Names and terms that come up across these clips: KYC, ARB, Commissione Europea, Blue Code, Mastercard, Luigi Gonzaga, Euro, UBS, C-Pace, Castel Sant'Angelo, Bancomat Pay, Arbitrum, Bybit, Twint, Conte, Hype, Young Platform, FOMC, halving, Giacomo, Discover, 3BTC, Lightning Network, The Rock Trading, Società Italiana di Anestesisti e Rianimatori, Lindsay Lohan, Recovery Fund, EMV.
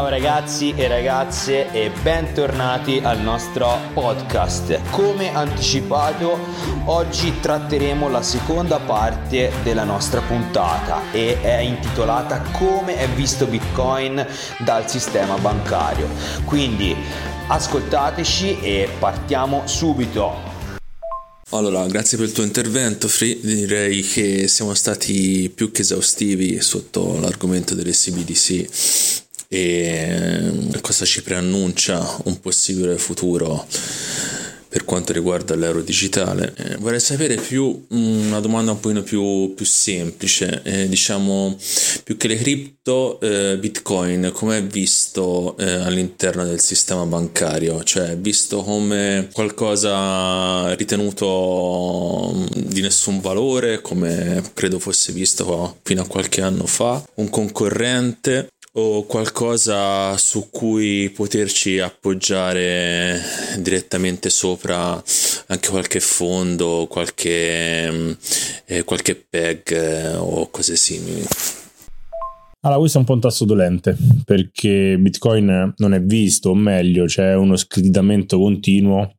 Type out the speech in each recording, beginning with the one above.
Ciao ragazzi e ragazze e bentornati al nostro podcast. Come anticipato, oggi tratteremo la seconda parte della nostra puntata e è intitolata Come è visto Bitcoin dal sistema bancario. Quindi ascoltateci e partiamo subito. Allora, grazie per il tuo intervento, Free. Direi che siamo stati più che esaustivi sotto l'argomento delle CBDC e cosa ci preannuncia un possibile futuro per quanto riguarda l'euro digitale. Vorrei sapere più una domanda un pochino più semplice, diciamo più che le cripto, Bitcoin come è visto all'interno del sistema bancario, cioè visto come qualcosa ritenuto di nessun valore, come credo fosse visto fino a qualche anno fa, un concorrente o qualcosa su cui poterci appoggiare direttamente sopra anche qualche fondo, qualche peg o cose simili. Allora, questo è un po' un tasto dolente, perché Bitcoin non è visto, o meglio c'è uno screditamento continuo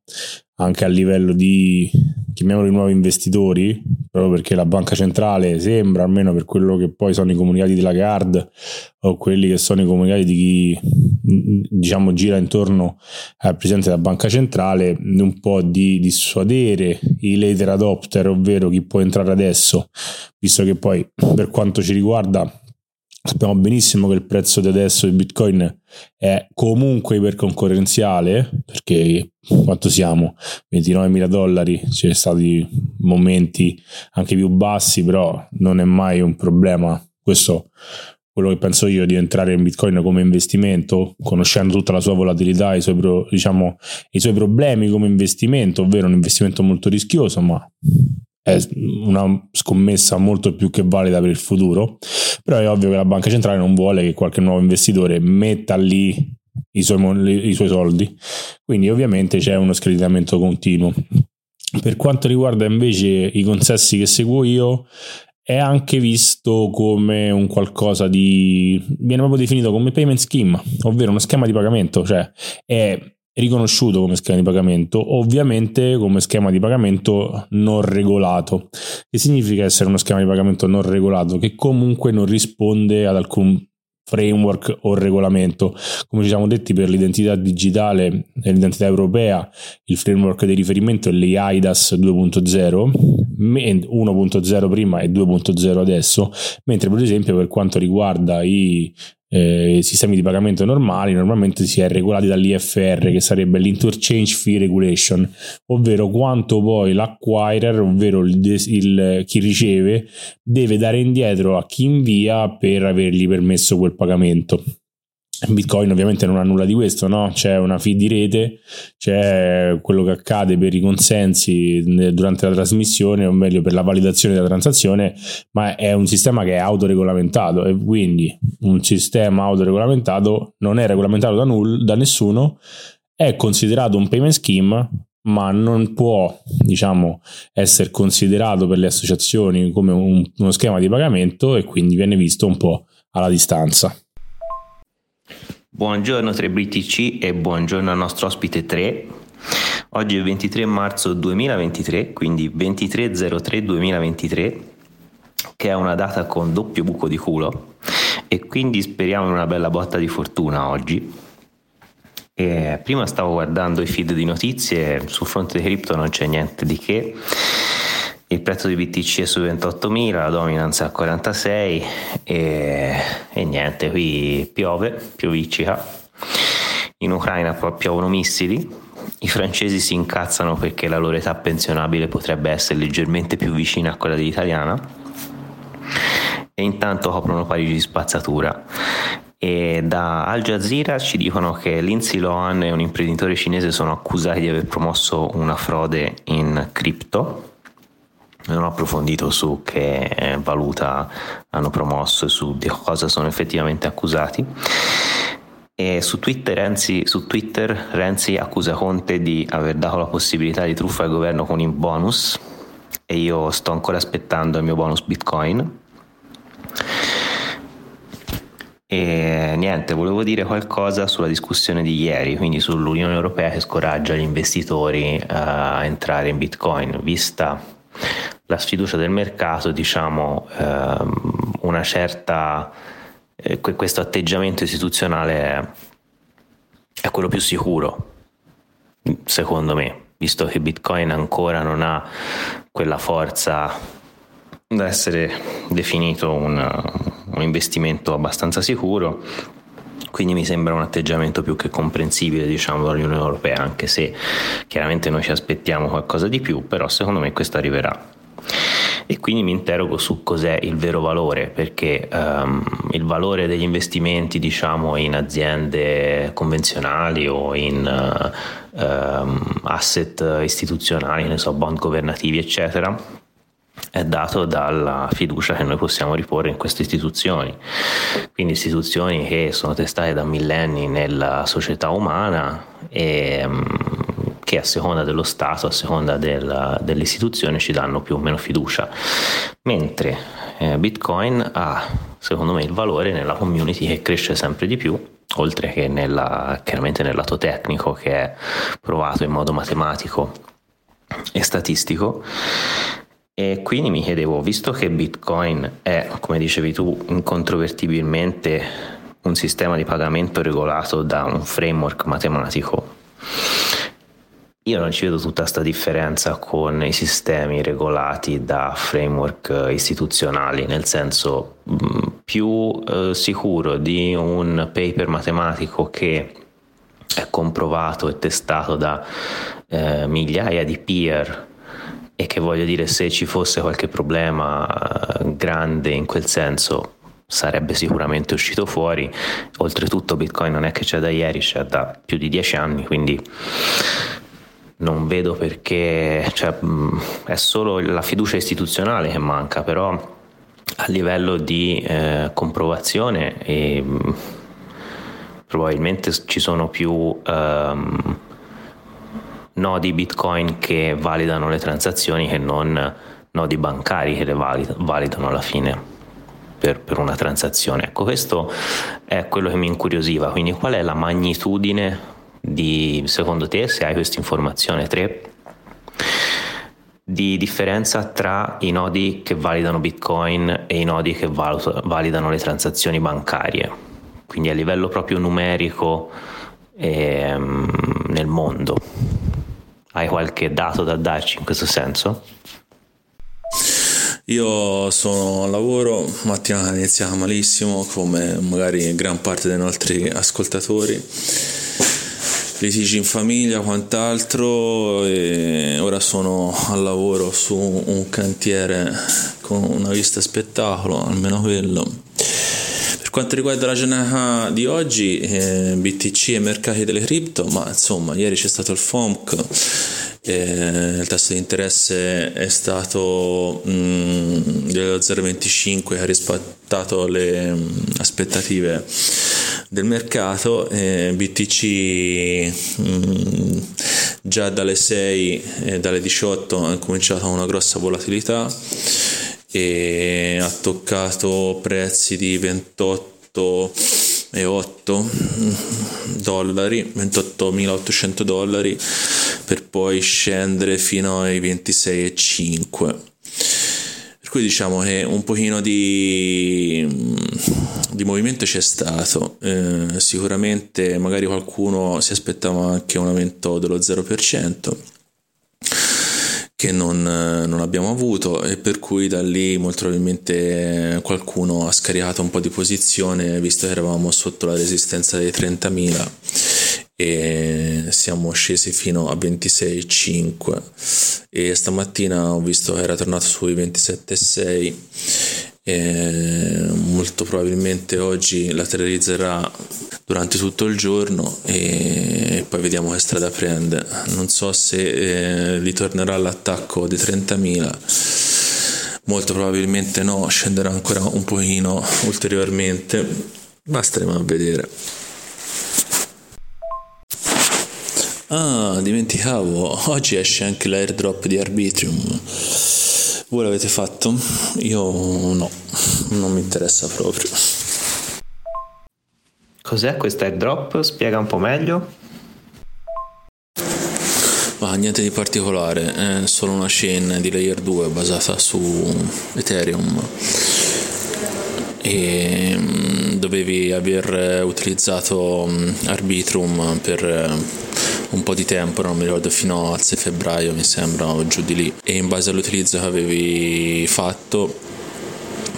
anche a livello di, chiamiamoli, nuovi investitori, proprio perché la banca centrale sembra, almeno per quello che poi sono i comunicati di Lagarde o quelli che sono i comunicati di chi diciamo gira intorno al presidente della banca centrale, un po' di dissuadere i later adopter, ovvero chi può entrare adesso, visto che poi per quanto ci riguarda sappiamo benissimo che il prezzo di adesso di Bitcoin è comunque iperconcorrenziale, perché quanto siamo? $29.000, c'è stati momenti anche più bassi, però non è mai un problema. Questo quello che penso io di entrare in Bitcoin come investimento, conoscendo tutta la sua volatilità, i suoi problemi come investimento, ovvero un investimento molto rischioso, ma è una scommessa molto più che valida per il futuro. Però è ovvio che la banca centrale non vuole che qualche nuovo investitore metta lì i suoi soldi, quindi ovviamente c'è uno screditamento continuo. Per quanto riguarda invece i consessi che seguo io, è anche visto come un qualcosa di, viene proprio definito come payment scheme, ovvero uno schema di pagamento, cioè è riconosciuto come schema di pagamento, ovviamente come schema di pagamento non regolato. Che significa essere uno schema di pagamento non regolato? Che comunque non risponde ad alcun framework o regolamento. Come ci siamo detti, per l'identità digitale e l'identità europea il framework di riferimento è l'EIDAS 2.0, 1.0 prima e 2.0 adesso, mentre per esempio per quanto riguarda i sistemi di pagamento normali, normalmente si è regolati dall'IFR, che sarebbe l'Interchange Fee Regulation, ovvero quanto poi l'acquirer, ovvero chi riceve, deve dare indietro a chi invia per avergli permesso quel pagamento. Bitcoin ovviamente non ha nulla di questo, no? C'è una fee di rete, c'è quello che accade per i consensi durante la trasmissione, o meglio per la validazione della transazione, ma è un sistema che è autoregolamentato, e quindi un sistema autoregolamentato non è regolamentato da nessuno, è considerato un payment scheme, ma non può, diciamo, essere considerato per le associazioni come uno schema di pagamento, e quindi viene visto un po' alla distanza. Buongiorno 3BTC e buongiorno al nostro ospite 3. Oggi è il 23 marzo 2023, quindi 23/03/2023, che è una data con doppio buco di culo, e quindi speriamo in una bella botta di fortuna oggi. E prima stavo guardando i feed di notizie, sul fronte di cripto non c'è niente di che. Il prezzo di BTC è su 28.000, la dominance è a 46 e niente, qui pioviccica. In Ucraina piovono missili, i francesi si incazzano perché la loro età pensionabile potrebbe essere leggermente più vicina a quella dell'italiana, e intanto coprono Parigi di spazzatura. E da Al Jazeera ci dicono che Lindsay Lohan e un imprenditore cinese sono accusati di aver promosso una frode in cripto. Non ho approfondito su che valuta hanno promosso e su di cosa sono effettivamente accusati. E su Twitter Renzi accusa Conte di aver dato la possibilità di truffa al governo con il bonus, e io sto ancora aspettando il mio bonus Bitcoin. E niente, volevo dire qualcosa sulla discussione di ieri, quindi sull'Unione Europea che scoraggia gli investitori a entrare in Bitcoin. Vista la sfiducia del mercato, diciamo, una certa, questo atteggiamento istituzionale è quello più sicuro, secondo me, visto che Bitcoin ancora non ha quella forza da essere definito un investimento abbastanza sicuro, quindi mi sembra un atteggiamento più che comprensibile, diciamo, dall'Unione Europea, anche se chiaramente noi ci aspettiamo qualcosa di più, però secondo me questo arriverà. E quindi mi interrogo su cos'è il vero valore, perché il valore degli investimenti, diciamo, in aziende convenzionali o in asset istituzionali, ne so, bond governativi eccetera, è dato dalla fiducia che noi possiamo riporre in queste istituzioni, quindi istituzioni che sono testate da millenni nella società umana e che a seconda dello Stato, a seconda dell'istituzione ci danno più o meno fiducia, mentre Bitcoin ha, secondo me, il valore nella community che cresce sempre di più, oltre che chiaramente nel lato tecnico che è provato in modo matematico e statistico. E quindi mi chiedevo, visto che Bitcoin è, come dicevi tu, incontrovertibilmente un sistema di pagamento regolato da un framework matematico, io non ci vedo tutta questa differenza con i sistemi regolati da framework istituzionali, nel senso, più sicuro di un paper matematico che è comprovato e testato da migliaia di peer, e che, voglio dire, se ci fosse qualche problema grande in quel senso sarebbe sicuramente uscito fuori. Oltretutto Bitcoin non è che c'è da ieri, c'è da più di 10 anni, quindi non vedo perché, cioè, è solo la fiducia istituzionale che manca, però a livello di comprovazione probabilmente ci sono più nodi Bitcoin che validano le transazioni che non nodi bancari che le validano alla fine per una transazione. Ecco, questo è quello che mi incuriosiva, quindi qual è la magnitudine di, secondo te, se hai questa informazione, di differenza tra i nodi che validano Bitcoin e i nodi che validano le transazioni bancarie, quindi a livello proprio numerico nel mondo? Hai qualche dato da darci in questo senso? Io sono al lavoro, mattinata iniziata malissimo, come magari gran parte dei nostri ascoltatori, litigi in famiglia, quant'altro, e ora sono al lavoro su un cantiere con una vista spettacolo, almeno quello. Per quanto riguarda la giornata di oggi, BTC e mercati delle cripto, ma insomma ieri c'è stato il FOMC, il tasso di interesse è stato dello 0,25, che ha rispettato le aspettative del mercato, BTC già dalle 6 e dalle 18 ha cominciato una grossa volatilità e ha toccato prezzi di $28,800, $28.800, per poi scendere fino ai $26,500. Per cui diciamo che un pochino di movimento c'è stato, sicuramente magari qualcuno si aspettava anche un aumento dello 0%, che non abbiamo avuto, e per cui da lì molto probabilmente qualcuno ha scaricato un po' di posizione, visto che eravamo sotto la resistenza dei 30.000 e siamo scesi fino a 26,5, e stamattina ho visto che era tornato sui 27,6, e molto probabilmente oggi lateralizzerà durante tutto il giorno e poi vediamo che strada prende. Non so se ritornerà all'attacco di 30.000, molto probabilmente no, scenderà ancora un pochino ulteriormente, basteremo a vedere. Ah, dimenticavo, oggi esce anche l'airdrop di Arbitrum. Voi l'avete fatto? Io no, non mi interessa proprio. Cos'è questo airdrop? Spiega un po' meglio. Ma niente di particolare, è solo una chain di layer 2 basata su Ethereum e dovevi aver utilizzato Arbitrum per un po' di tempo, non mi ricordo, fino al 6 febbraio mi sembra o giù di lì, e in base all'utilizzo che avevi fatto,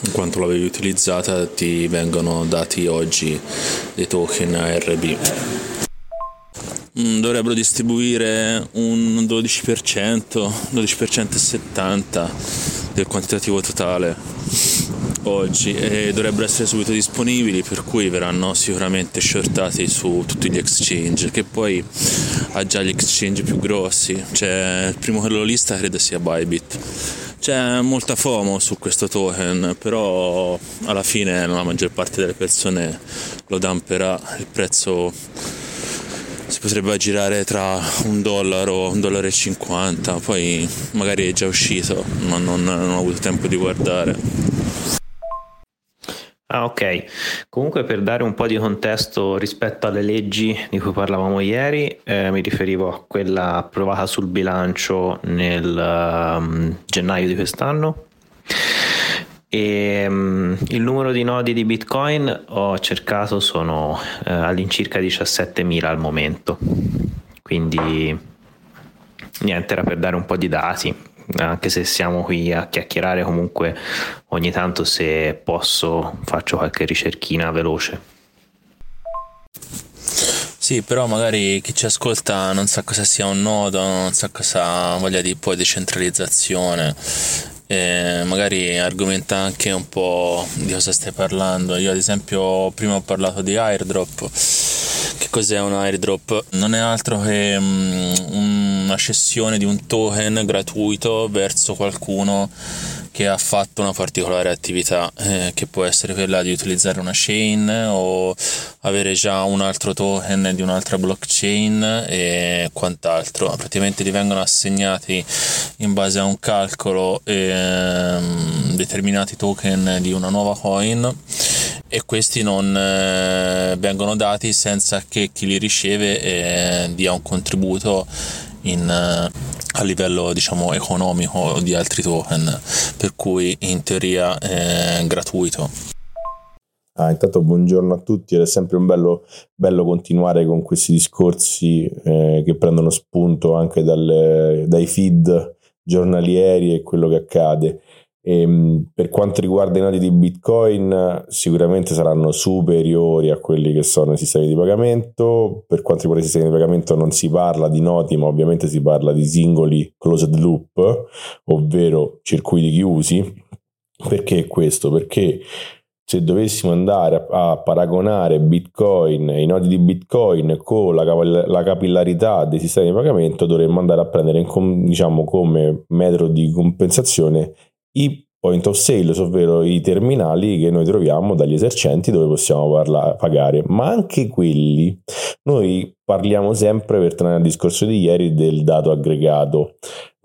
in quanto l'avevi utilizzata, ti vengono dati oggi dei token ARB. Dovrebbero distribuire un 12,70% del quantitativo totale oggi e dovrebbero essere subito disponibili, per cui verranno sicuramente shortati su tutti gli exchange, che poi ha già gli exchange più grossi. Cioè, il primo che lo lista credo sia Bybit. C'è molta FOMO su questo token, però alla fine la maggior parte delle persone lo dumperà. Il prezzo si potrebbe aggirare tra $1 o $1.50, poi magari è già uscito, ma non ho avuto tempo di guardare. Ah, ok. Comunque, per dare un po' di contesto rispetto alle leggi di cui parlavamo ieri, mi riferivo a quella approvata sul bilancio nel gennaio di quest'anno. E il numero di nodi di Bitcoin, ho cercato, sono all'incirca 17.000 al momento, quindi niente, era per dare un po' di dati, anche se siamo qui a chiacchierare, comunque ogni tanto, se posso, faccio qualche ricerchina veloce. Sì, però magari chi ci ascolta non sa cosa sia un nodo, non sa cosa voglia di poi decentralizzazione. Magari argomenta anche un po' di cosa stai parlando. Io ad esempio prima ho parlato di airdrop. Che cos'è un airdrop? Non è altro che una cessione di un token gratuito verso qualcuno che ha fatto una particolare attività, che può essere quella di utilizzare una chain o avere già un altro token di un'altra blockchain e quant'altro. Praticamente gli vengono assegnati in base a un calcolo determinati token di una nuova coin, e questi non vengono dati senza che chi li riceve dia un contributo a livello, diciamo, economico di altri token, per cui in teoria è gratuito. Intanto buongiorno a tutti, ed è sempre un bello continuare con questi discorsi che prendono spunto anche dai feed giornalieri e quello che accade. Per quanto riguarda i nodi di Bitcoin, sicuramente saranno superiori a quelli che sono i sistemi di pagamento. Per quanto riguarda i sistemi di pagamento non si parla di nodi, ma ovviamente si parla di singoli closed loop, ovvero circuiti chiusi. Perché questo? Perché se dovessimo andare a paragonare Bitcoin, i nodi di Bitcoin, con la capillarità dei sistemi di pagamento, dovremmo andare a prendere diciamo come metro di compensazione i point of sale, ovvero i terminali che noi troviamo dagli esercenti dove possiamo pagare, ma anche quelli. Noi parliamo sempre, per tornare al discorso di ieri, del dato aggregato.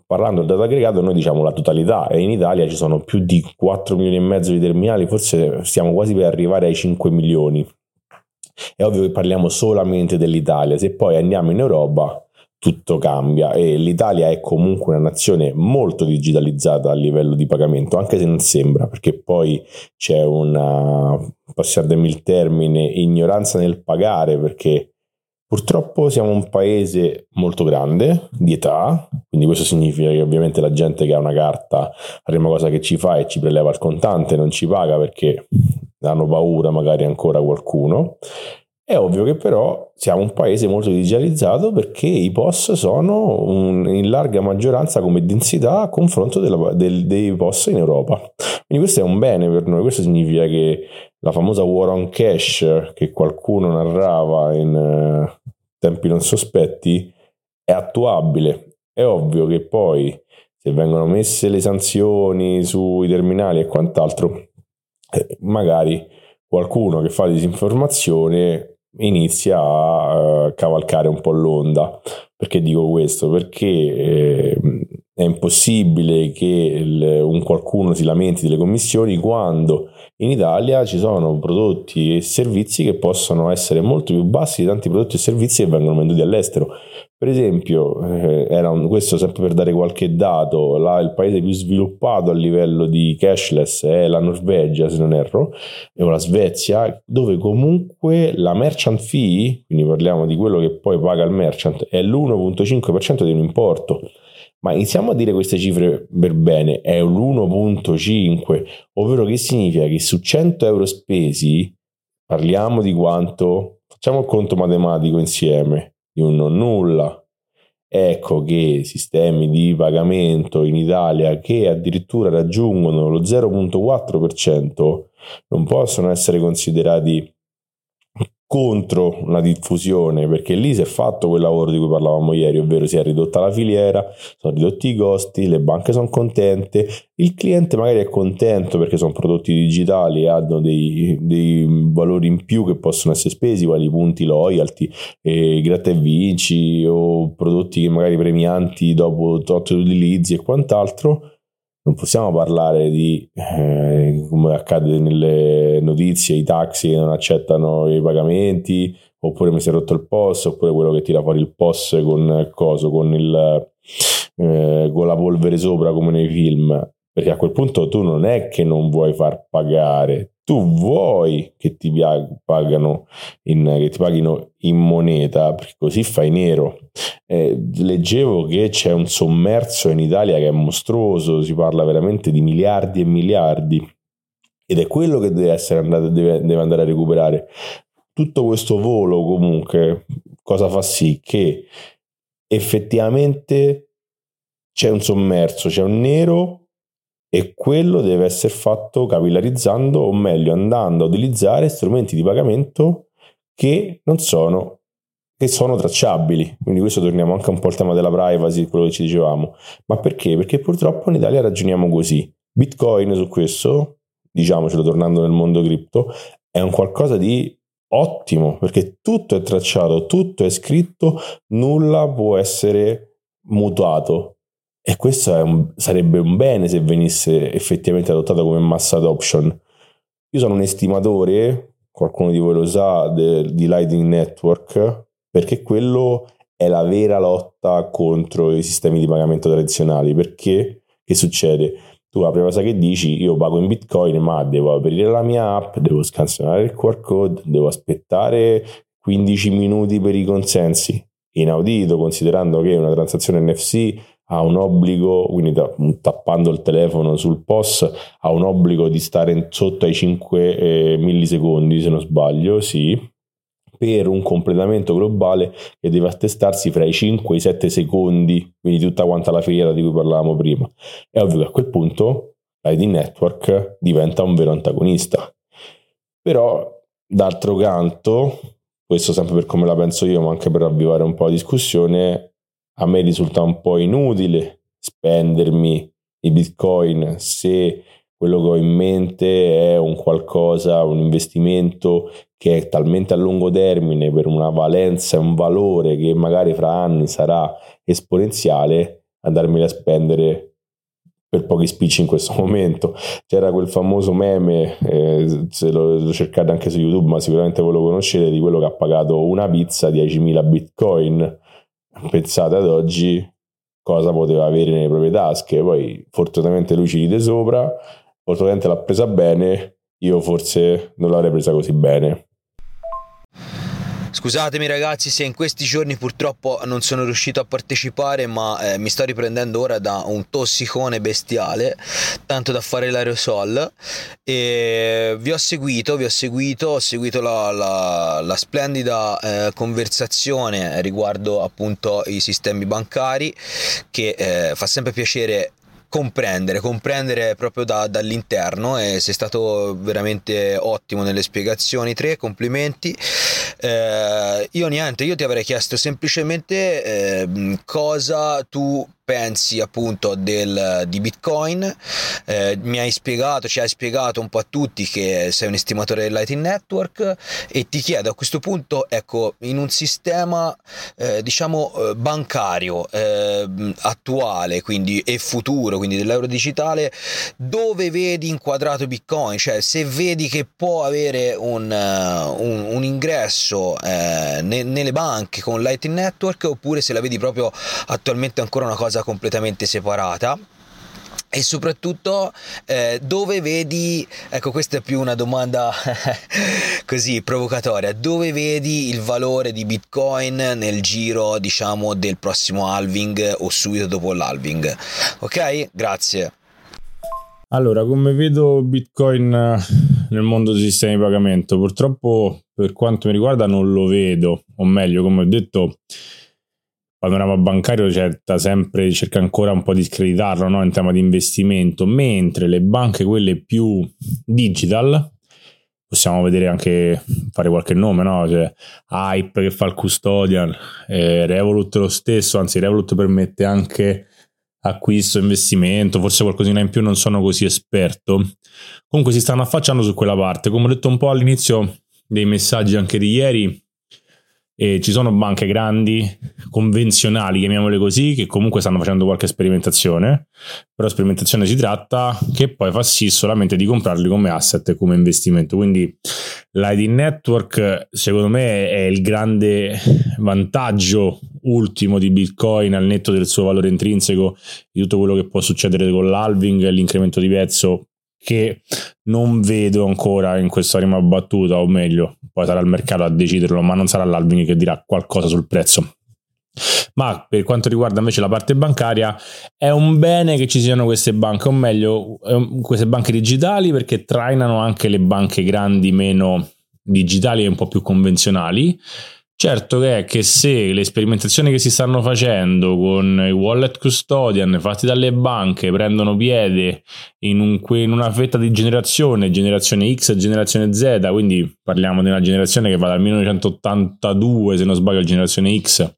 Parlando del dato aggregato noi diciamo la totalità, e in Italia ci sono più di 4,5 milioni di terminali, forse stiamo quasi per arrivare ai 5 milioni. È ovvio che parliamo solamente dell'Italia, se poi andiamo in Europa tutto cambia, e l'Italia è comunque una nazione molto digitalizzata a livello di pagamento, anche se non sembra, perché poi c'è una, passatemi il termine, ignoranza nel pagare, perché purtroppo siamo un paese molto grande di età, quindi questo significa che ovviamente la gente che ha una carta, la prima cosa che ci fa è ci preleva il contante, non ci paga perché hanno paura magari ancora qualcuno. È ovvio che però siamo un paese molto digitalizzato, perché i POS sono in larga maggioranza come densità a confronto dei POS in Europa. Quindi questo è un bene per noi, questo significa che la famosa war on cash che qualcuno narrava in tempi non sospetti è attuabile. È ovvio che poi se vengono messe le sanzioni sui terminali e quant'altro, magari qualcuno che fa disinformazione inizia a cavalcare un po' l'onda. Perché dico questo? Perché è impossibile che un qualcuno si lamenti delle commissioni, quando in Italia ci sono prodotti e servizi che possono essere molto più bassi di tanti prodotti e servizi che vengono venduti all'estero. Per esempio, questo sempre per dare qualche dato, il paese più sviluppato a livello di cashless è la Norvegia, se non erro, o la Svezia, dove comunque la merchant fee, quindi parliamo di quello che poi paga il merchant, è l'1,5% di un importo. Ma iniziamo a dire queste cifre per bene, è l'1,5, ovvero che significa che su 100 euro spesi, parliamo di quanto, facciamo il conto matematico insieme, di un non nulla. Ecco che sistemi di pagamento in Italia che addirittura raggiungono lo 0,4% non possono essere considerati contro una diffusione, perché lì si è fatto quel lavoro di cui parlavamo ieri, ovvero si è ridotta la filiera, sono ridotti i costi, le banche sono contente, il cliente magari è contento perché sono prodotti digitali e hanno dei valori in più che possono essere spesi, quali punti loyalty, gratta e vinci o prodotti che magari premianti dopo 8 utilizzi e quant'altro. Non possiamo parlare di, come accade nelle notizie, i taxi che non accettano i pagamenti, oppure mi si è rotto il POS, oppure quello che tira fuori il POS con la polvere sopra come nei film, perché a quel punto tu non è che non vuoi far pagare, tu vuoi che che ti paghino in moneta, perché così fai nero. Leggevo che c'è un sommerso in Italia che è mostruoso, si parla veramente di miliardi e miliardi, ed è quello che deve andare a recuperare. Tutto questo volo comunque cosa fa sì? Che effettivamente c'è un sommerso, c'è un nero, e quello deve essere fatto capillarizzando, o meglio andando a utilizzare strumenti di pagamento che sono tracciabili. Quindi questo, torniamo anche un po' al tema della privacy, quello che ci dicevamo. Ma perché? Perché purtroppo in Italia ragioniamo così. Bitcoin, su questo, diciamocelo, tornando nel mondo cripto, è un qualcosa di ottimo, perché tutto è tracciato, tutto è scritto, nulla può essere mutato. E questo sarebbe un bene se venisse effettivamente adottato come mass adoption. Io sono un estimatore, qualcuno di voi lo sa, di Lightning Network, perché quello è la vera lotta contro i sistemi di pagamento tradizionali. Perché? Che succede? Tu apri la cosa che dici, io pago in Bitcoin, ma devo aprire la mia app, devo scansionare il QR code, devo aspettare 15 minuti per i consensi. Inaudito, considerando che una transazione NFC ha un obbligo, quindi tappando il telefono sul POS, ha un obbligo di stare sotto ai 5 millisecondi, se non sbaglio, sì, per un completamento globale che deve attestarsi fra i 5 e i 7 secondi, quindi tutta quanta la filiera di cui parlavamo prima. È ovvio che a quel punto Lightning Network diventa un vero antagonista. Però, d'altro canto, questo sempre per come la penso io, ma anche per avvivare un po' la discussione, a me risulta un po' inutile spendermi i Bitcoin se quello che ho in mente è un investimento che è talmente a lungo termine, per una valenza e un valore che magari fra anni sarà esponenziale, andarmeli a spendere per pochi spicci in questo momento. C'era quel famoso meme, se lo cercate anche su YouTube, ma sicuramente voi lo conoscete, di quello che ha pagato una pizza 10.000 Bitcoin. Pensate ad oggi cosa poteva avere nelle proprie tasche. Poi fortunatamente lui ci ride sopra, fortunatamente l'ha presa bene, io forse non l'avrei presa così bene. Scusatemi ragazzi se in questi giorni purtroppo non sono riuscito a partecipare, ma mi sto riprendendo ora da un tossicone bestiale, tanto da fare l'aerosol, e ho seguito la splendida conversazione riguardo appunto i sistemi bancari, che fa sempre piacere comprendere proprio dall'interno, e sei stato veramente ottimo nelle spiegazioni. Complimenti. Io ti avrei chiesto semplicemente cosa tu pensi appunto di Bitcoin. Ci hai spiegato un po' a tutti che sei un estimatore del Lightning Network, e ti chiedo a questo punto, ecco, in un sistema diciamo bancario attuale, quindi, e futuro, quindi dell'euro digitale, dove vedi inquadrato Bitcoin? Cioè, se vedi che può avere un ingresso nelle banche con Lightning Network, oppure se la vedi proprio attualmente ancora una cosa completamente separata. E soprattutto dove vedi, ecco, questa è più una domanda così provocatoria, dove vedi il valore di Bitcoin nel giro, diciamo, del prossimo halving o subito dopo l'halving? Ok, grazie. Allora, come vedo Bitcoin nel mondo dei sistemi di pagamento? Purtroppo, per quanto mi riguarda, non lo vedo, o meglio, come ho detto, panorama bancario cerca ancora un po' di screditarlo, no? In tema di investimento, mentre le banche, quelle più digital, possiamo vedere anche, fare qualche nome, no? Cioè, Hype che fa il custodian, Revolut lo stesso, anzi Revolut permette anche acquisto, investimento, forse qualcosina in più, non sono così esperto. Comunque si stanno affacciando su quella parte, come ho detto un po' all'inizio dei messaggi anche di ieri. E ci sono banche grandi, convenzionali, chiamiamole così, che comunque stanno facendo qualche sperimentazione, però sperimentazione si tratta, che poi fa sì solamente di comprarli come asset e come investimento. Quindi l'ID Network, secondo me, è il grande vantaggio ultimo di Bitcoin, al netto del suo valore intrinseco, di tutto quello che può succedere con l'halving e l'incremento di prezzo, che non vedo ancora in questa prima battuta, o meglio, poi sarà il mercato a deciderlo, ma non sarà l'halving che dirà qualcosa sul prezzo. Ma per quanto riguarda invece la parte bancaria, è un bene che ci siano queste banche, o meglio queste banche digitali, perché trainano anche le banche grandi meno digitali e un po' più convenzionali. Certo che se le sperimentazioni che si stanno facendo con i wallet custodian fatti dalle banche prendono piede in una fetta di generazione X e generazione Z, quindi parliamo di una generazione che va dal 1982, se non sbaglio, a generazione X,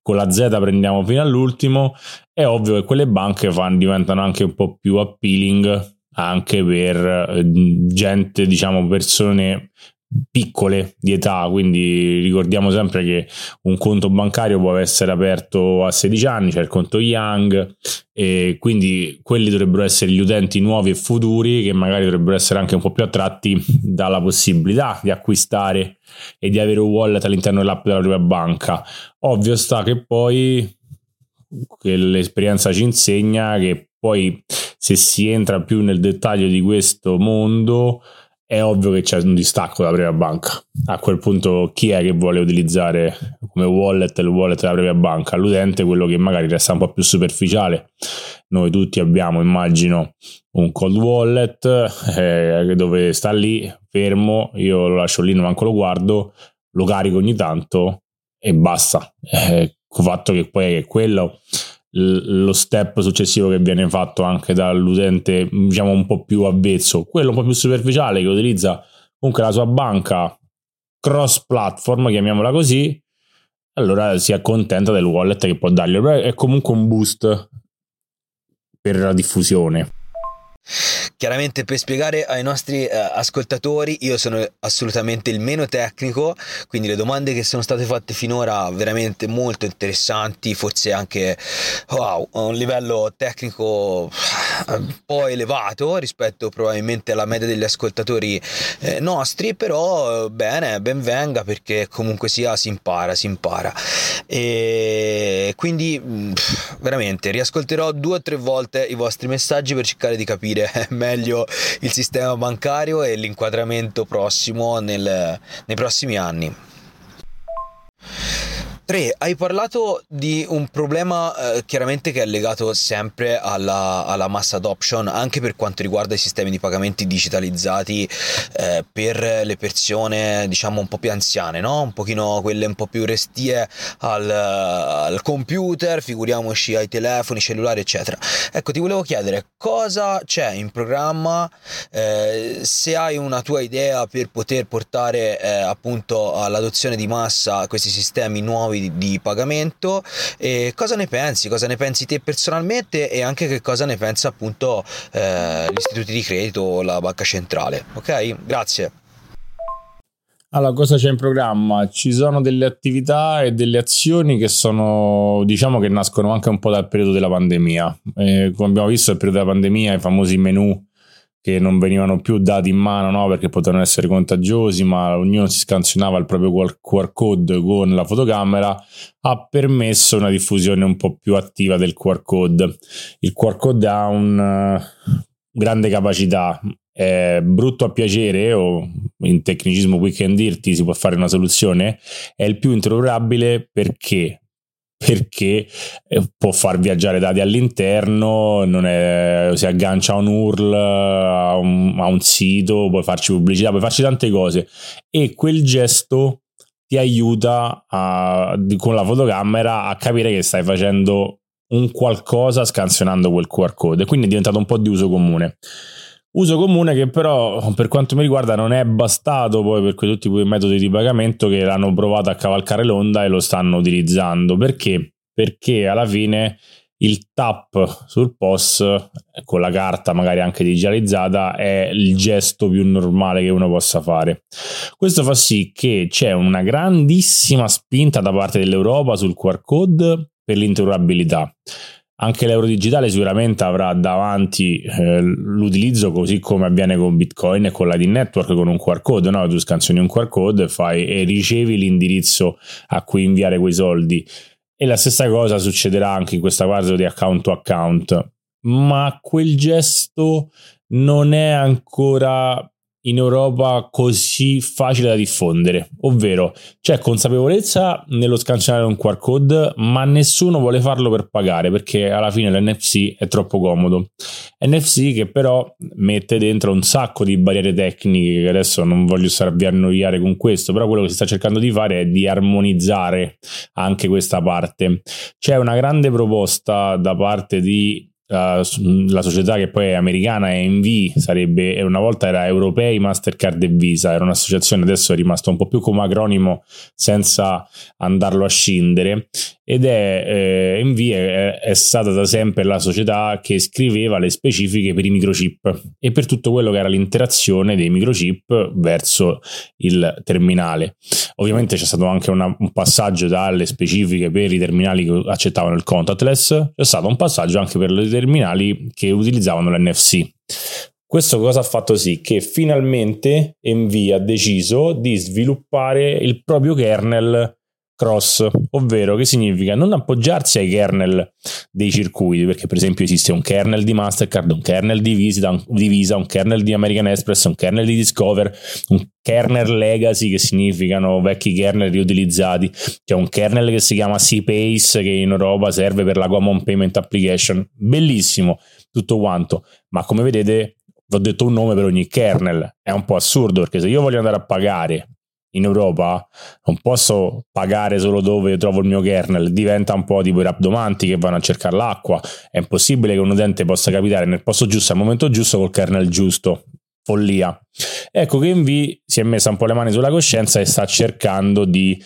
con la Z prendiamo fino all'ultimo, è ovvio che quelle banche diventano anche un po' più appealing anche per gente, diciamo, persone piccole di età. Quindi ricordiamo sempre che un conto bancario può essere aperto a 16 anni, c'è il conto Young, e quindi quelli dovrebbero essere gli utenti nuovi e futuri, che magari dovrebbero essere anche un po' più attratti dalla possibilità di acquistare e di avere un wallet all'interno dell'app della propria banca. Ovvio sta che poi, che l'esperienza ci insegna che poi, se si entra più nel dettaglio di questo mondo, è ovvio che c'è un distacco dalla propria banca. A quel punto chi è che vuole utilizzare come wallet il wallet della propria banca? L'utente, quello che magari resta un po' più superficiale. Noi tutti abbiamo, immagino, un cold wallet dove sta lì fermo, io lo lascio lì, non manco lo guardo, lo carico ogni tanto e basta. Con il fatto che poi è quello lo step successivo che viene fatto anche dall'utente, diciamo, un po' più avvezzo, quello un po' più superficiale, che utilizza comunque la sua banca cross platform, chiamiamola così, allora si accontenta del wallet che può dargli, è comunque un boost per la diffusione. Chiaramente, per spiegare ai nostri ascoltatori, io sono assolutamente il meno tecnico, quindi le domande che sono state fatte finora veramente molto interessanti, forse anche a un livello tecnico un po' elevato rispetto probabilmente alla media degli ascoltatori nostri, però bene, ben venga, perché comunque sia si impara, e quindi veramente riascolterò 2 o 3 volte i vostri messaggi per cercare di capire meglio il sistema bancario e l'inquadramento prossimo nei prossimi anni. 3. Hai parlato di un problema chiaramente che è legato sempre alla mass adoption, anche per quanto riguarda i sistemi di pagamenti digitalizzati per le persone, diciamo, un po' più anziane, no? Un pochino quelle un po' più restie al computer, figuriamoci ai telefoni cellulari, eccetera. Ecco, ti volevo chiedere cosa c'è in programma, se hai una tua idea per poter portare appunto all'adozione di massa questi sistemi nuovi nuovi di pagamento. E cosa ne pensi? Cosa ne pensi te personalmente e anche che cosa ne pensa appunto gli istituti di credito, la banca centrale? Ok, grazie. Allora, cosa c'è in programma? Ci sono delle attività e delle azioni che sono, diciamo, che nascono anche un po' dal periodo della pandemia. Come abbiamo visto, nel periodo della pandemia i famosi menu che non venivano più dati in mano, no? Perché potevano essere contagiosi, ma ognuno si scansionava il proprio QR code con la fotocamera, ha permesso una diffusione un po' più attiva del QR code. Il QR code ha un grande capacità, è brutto a piacere, o in tecnicismo weekend dirti si può fare una soluzione, è il più interoperabile perché può far viaggiare dati all'interno, non è, si aggancia a un URL, a un sito, puoi farci pubblicità, puoi farci tante cose, e quel gesto ti aiuta con la fotocamera a capire che stai facendo un qualcosa scansionando quel QR code, e quindi è diventato un po' di uso comune, che però per quanto mi riguarda non è bastato poi per tutti quei metodi di pagamento che l'hanno provato a cavalcare l'onda e lo stanno utilizzando. Perché? Perché alla fine il tap sul POS con la carta magari anche digitalizzata è il gesto più normale che uno possa fare. Questo fa sì che c'è una grandissima spinta da parte dell'Europa sul QR code per l'interoperabilità. Anche l'euro digitale sicuramente avrà davanti l'utilizzo, così come avviene con Bitcoin e con Lightning Network, con un QR code, no? Tu scansioni un QR code e ricevi l'indirizzo a cui inviare quei soldi, e la stessa cosa succederà anche in questa fase di account to account, ma quel gesto non è ancora in Europa così facile da diffondere, ovvero c'è consapevolezza nello scansionare un QR code, ma nessuno vuole farlo per pagare, perché alla fine l'NFC è troppo comodo. NFC che però mette dentro un sacco di barriere tecniche, che adesso non voglio starvi a annoiare con questo, però quello che si sta cercando di fare è di armonizzare anche questa parte. C'è una grande proposta da parte di la società che poi è americana, EMV, sarebbe, una volta era Europei, Mastercard e Visa, era un'associazione, adesso è rimasto un po' più come acronimo senza andarlo a scindere, ed è EMV è stata da sempre la società che scriveva le specifiche per i microchip e per tutto quello che era l'interazione dei microchip verso il terminale. Ovviamente c'è stato anche un passaggio dalle specifiche per i terminali che accettavano il contactless, c'è stato un passaggio anche per le terminali che utilizzavano l'NFC. Questo cosa ha fatto sì che finalmente EMV ha deciso di sviluppare il proprio kernel cross, ovvero che significa non appoggiarsi ai kernel dei circuiti, perché per esempio esiste un kernel di Mastercard, un kernel di Visa, un kernel di American Express, un kernel di Discover, un kernel legacy, che significano vecchi kernel riutilizzati, c'è un kernel che si chiama C-Pace che in Europa serve per la Common Payment Application, bellissimo tutto quanto, ma come vedete ho detto un nome per ogni kernel, è un po' assurdo, perché se io voglio andare a pagare in Europa non posso pagare solo dove trovo il mio kernel, diventa un po' tipo i rabdomanti che vanno a cercare l'acqua, è impossibile che un utente possa capitare nel posto giusto al momento giusto col kernel giusto, follia. Ecco che EMV si è messa un po' le mani sulla coscienza e sta cercando di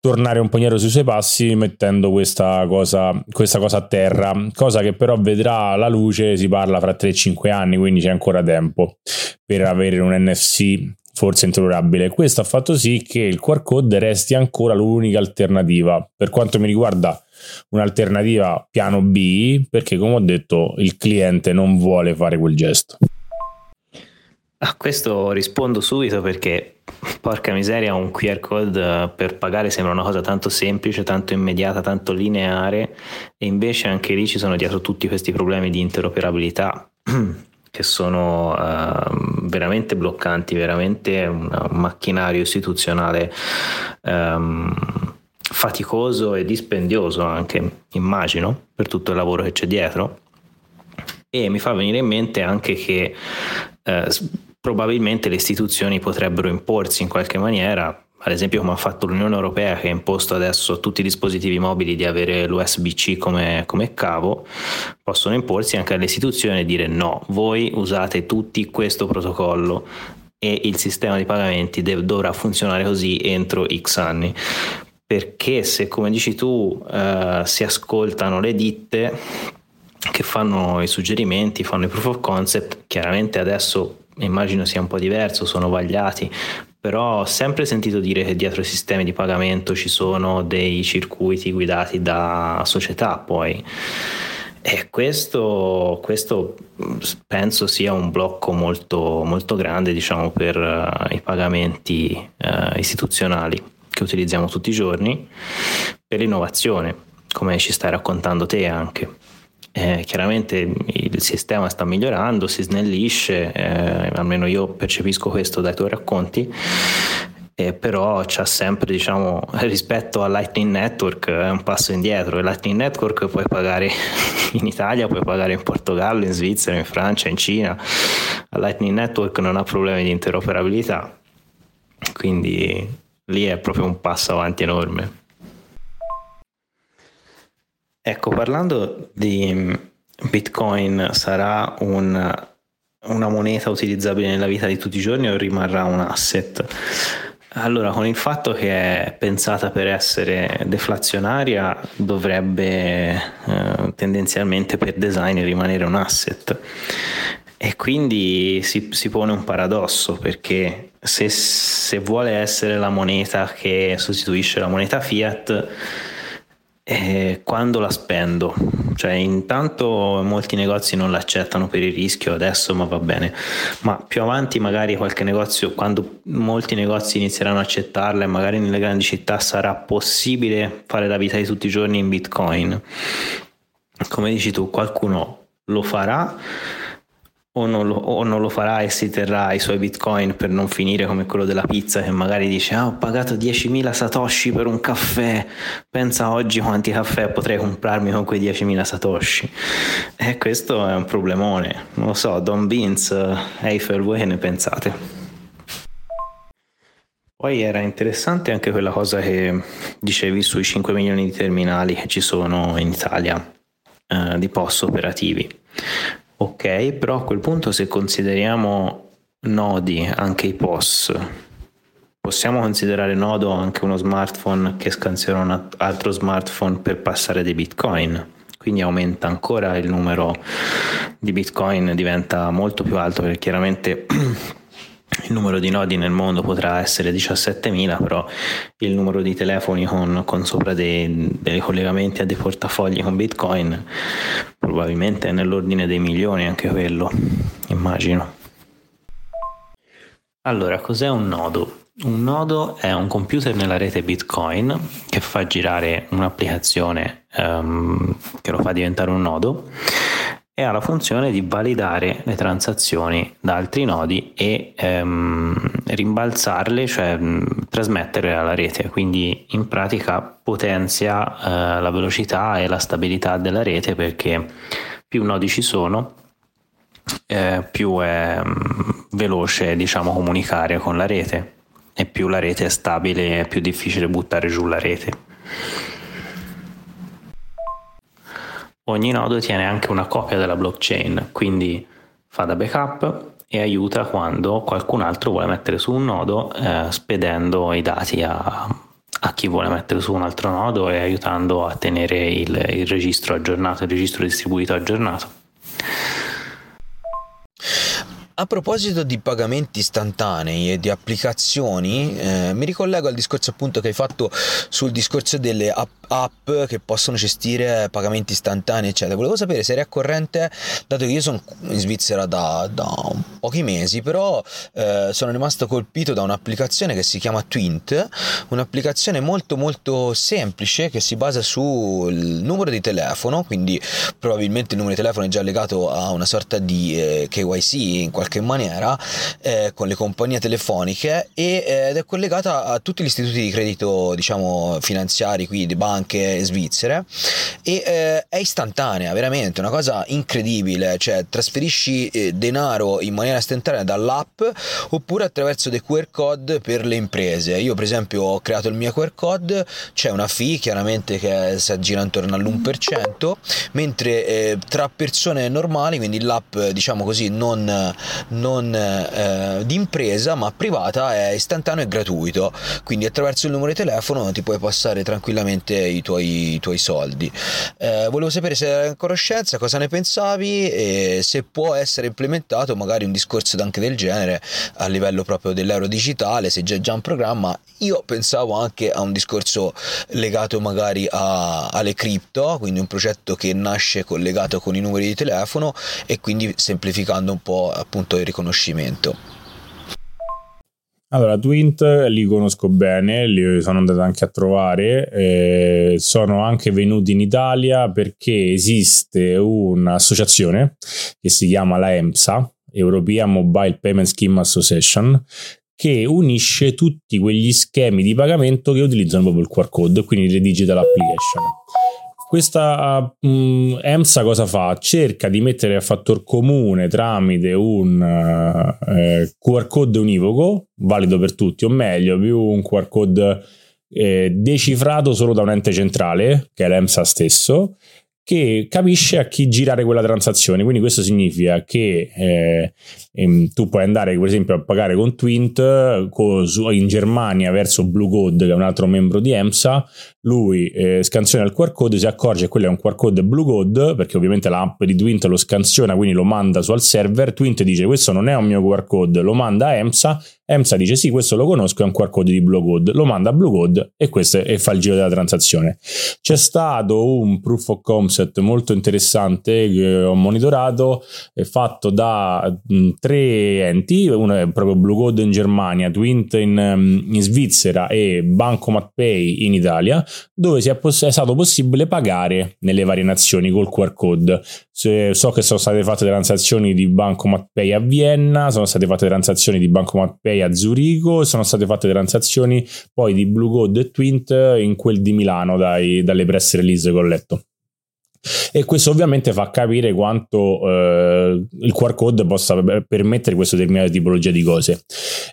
tornare un pochino sui suoi passi mettendo questa cosa a terra, cosa che però vedrà la luce, si parla fra 3-5 anni, quindi c'è ancora tempo per avere un NFC forse interoperabile. Questo ha fatto sì che il QR code resti ancora l'unica alternativa, per quanto mi riguarda un'alternativa piano B, perché come ho detto il cliente non vuole fare quel gesto. A questo rispondo subito, perché porca miseria, un QR code per pagare sembra una cosa tanto semplice, tanto immediata, tanto lineare, e invece anche lì ci sono dietro tutti questi problemi di interoperabilità che sono veramente bloccanti, veramente un macchinario istituzionale faticoso e dispendioso anche, immagino, per tutto il lavoro che c'è dietro. E mi fa venire in mente anche che probabilmente le istituzioni potrebbero imporsi in qualche maniera, ad esempio come ha fatto l'Unione Europea, che ha imposto adesso a tutti i dispositivi mobili di avere l'USB-C come cavo. Possono imporsi anche alle istituzioni e dire no, voi usate tutti questo protocollo e il sistema di pagamenti dovrà funzionare così entro X anni. perché se, come dici tu, si ascoltano le ditte che fanno i suggerimenti, fanno i proof of concept, chiaramente adesso immagino sia un po' diverso, sono vagliati, però ho sempre sentito dire che dietro i sistemi di pagamento ci sono dei circuiti guidati da società, poi, e questo penso sia un blocco molto, molto grande, diciamo, per i pagamenti istituzionali che utilizziamo tutti i giorni, per l'innovazione, come ci stai raccontando te anche. Chiaramente il sistema sta migliorando, si snellisce, almeno io percepisco questo dai tuoi racconti, però c'è sempre, diciamo, rispetto al Lightning Network è un passo indietro. Il Lightning Network puoi pagare in Italia, puoi pagare in Portogallo, in Svizzera, in Francia, in Cina. Il Lightning Network non ha problemi di interoperabilità, quindi lì è proprio un passo avanti enorme. Ecco, parlando di Bitcoin, sarà una moneta utilizzabile nella vita di tutti i giorni o rimarrà un asset? Allora, con il fatto che è pensata per essere deflazionaria, dovrebbe tendenzialmente per design rimanere un asset, e quindi si pone un paradosso, perché se vuole essere la moneta che sostituisce la moneta fiat, quando la spendo? Cioè, intanto molti negozi non l'accettano per il rischio adesso, ma va bene, ma più avanti magari qualche negozio, quando molti negozi inizieranno ad accettarla e magari nelle grandi città sarà possibile fare la vita di tutti i giorni in Bitcoin, come dici tu, qualcuno lo farà o non lo farà e si terrà i suoi Bitcoin per non finire come quello della pizza, che magari dice ho pagato 10.000 satoshi per un caffè, pensa oggi quanti caffè potrei comprarmi con quei 10.000 satoshi. E questo è un problemone, non lo so. Don Beans, Eiffel, voi che ne pensate? Poi era interessante anche quella cosa che dicevi sui 5 milioni di terminali che ci sono in Italia di POS operativi. Ok, però a quel punto, se consideriamo nodi anche i POS, possiamo considerare nodo anche uno smartphone che scansiona un altro smartphone per passare dei Bitcoin, quindi aumenta ancora il numero di Bitcoin, diventa molto più alto, perché chiaramente il numero di nodi nel mondo potrà essere 17.000, però il numero di telefoni con sopra dei collegamenti a dei portafogli con Bitcoin probabilmente è nell'ordine dei milioni, anche quello, immagino. Allora, cos'è un nodo? Un nodo è un computer nella rete Bitcoin che fa girare un'applicazione che lo fa diventare un nodo, e ha la funzione di validare le transazioni da altri nodi e rimbalzarle, cioè trasmetterle alla rete, quindi in pratica potenzia la velocità e la stabilità della rete, perché più nodi ci sono, più è veloce, diciamo, comunicare con la rete, e più la rete è stabile è più difficile buttare giù la rete. Ogni nodo tiene anche una copia della blockchain, quindi fa da backup e aiuta quando qualcun altro vuole mettere su un nodo, spedendo i dati a chi vuole mettere su un altro nodo e aiutando a tenere il registro aggiornato, il registro distribuito aggiornato. A proposito di pagamenti istantanei e di applicazioni, mi ricollego al discorso, appunto, che hai fatto sul discorso delle app che possono gestire pagamenti istantanei, eccetera. Volevo sapere se eri a corrente, dato che io sono in Svizzera da pochi mesi, però sono rimasto colpito da un'applicazione che si chiama Twint, un'applicazione molto molto semplice che si basa sul numero di telefono, quindi probabilmente il numero di telefono è già legato a una sorta di KYC in qualche maniera, con le compagnie telefoniche, ed è collegata a tutti gli istituti di credito, diciamo, finanziari qui, di banche svizzere, e è istantanea, veramente una cosa incredibile, cioè trasferisci denaro in maniera istantanea dall'app oppure attraverso dei QR code per le imprese. Io per esempio ho creato il mio QR code, c'è una fee chiaramente che si aggira intorno all'1%, mentre tra persone normali, quindi l'app, diciamo così, non non di impresa ma privata, è istantaneo e gratuito, quindi attraverso il numero di telefono ti puoi passare tranquillamente i tuoi soldi. Volevo sapere se eri a conoscenza, cosa ne pensavi e se può essere implementato magari un discorso anche del genere a livello proprio dell'euro digitale, se c'è già in programma. Io pensavo anche a un discorso legato magari alle cripto, quindi un progetto che nasce collegato con i numeri di telefono e quindi semplificando un po' appunto il riconoscimento. Allora, Twint li conosco bene, li sono andato anche a trovare, sono anche venuti in Italia perché esiste un'associazione che si chiama la EMSA, European Mobile Payment Scheme Association, che unisce tutti quegli schemi di pagamento che utilizzano proprio il QR code, quindi le digital application. Questa EMSA cosa fa? Cerca di mettere a fattor comune tramite un QR code univoco, valido per tutti, o meglio, più un QR code decifrato solo da un ente centrale, che è l'EMSA stesso, che capisce a chi girare quella transazione. Quindi questo significa che tu puoi andare per esempio a pagare con Twint in Germania verso Blue Code, che è un altro membro di EMSA. Lui scansiona il QR code, si accorge che quello è un QR code Blue Code, perché ovviamente l'app di Twint lo scansiona, quindi lo manda su al server. Twint dice questo non è un mio QR code, lo manda a EMSA, EMSA dice sì, questo lo conosco, è un QR code di Blue Code, lo manda a Blue Code e questo e fa il giro della transazione. C'è stato un proof of concept molto interessante che ho monitorato, è fatto da tre enti, uno è proprio Blue Code in Germania, Twint in Svizzera e Bancomat Pay in Italia, dove è stato possibile pagare nelle varie nazioni col QR code. So che sono state fatte transazioni di Bancomat Pay a Vienna, sono state fatte transazioni di Bancomat Pay a Zurigo, sono state fatte transazioni poi di Blue Code e Twint in quel di Milano dalle press release che ho letto. E questo ovviamente fa capire quanto il QR code possa permettere questa determinata tipologia di cose.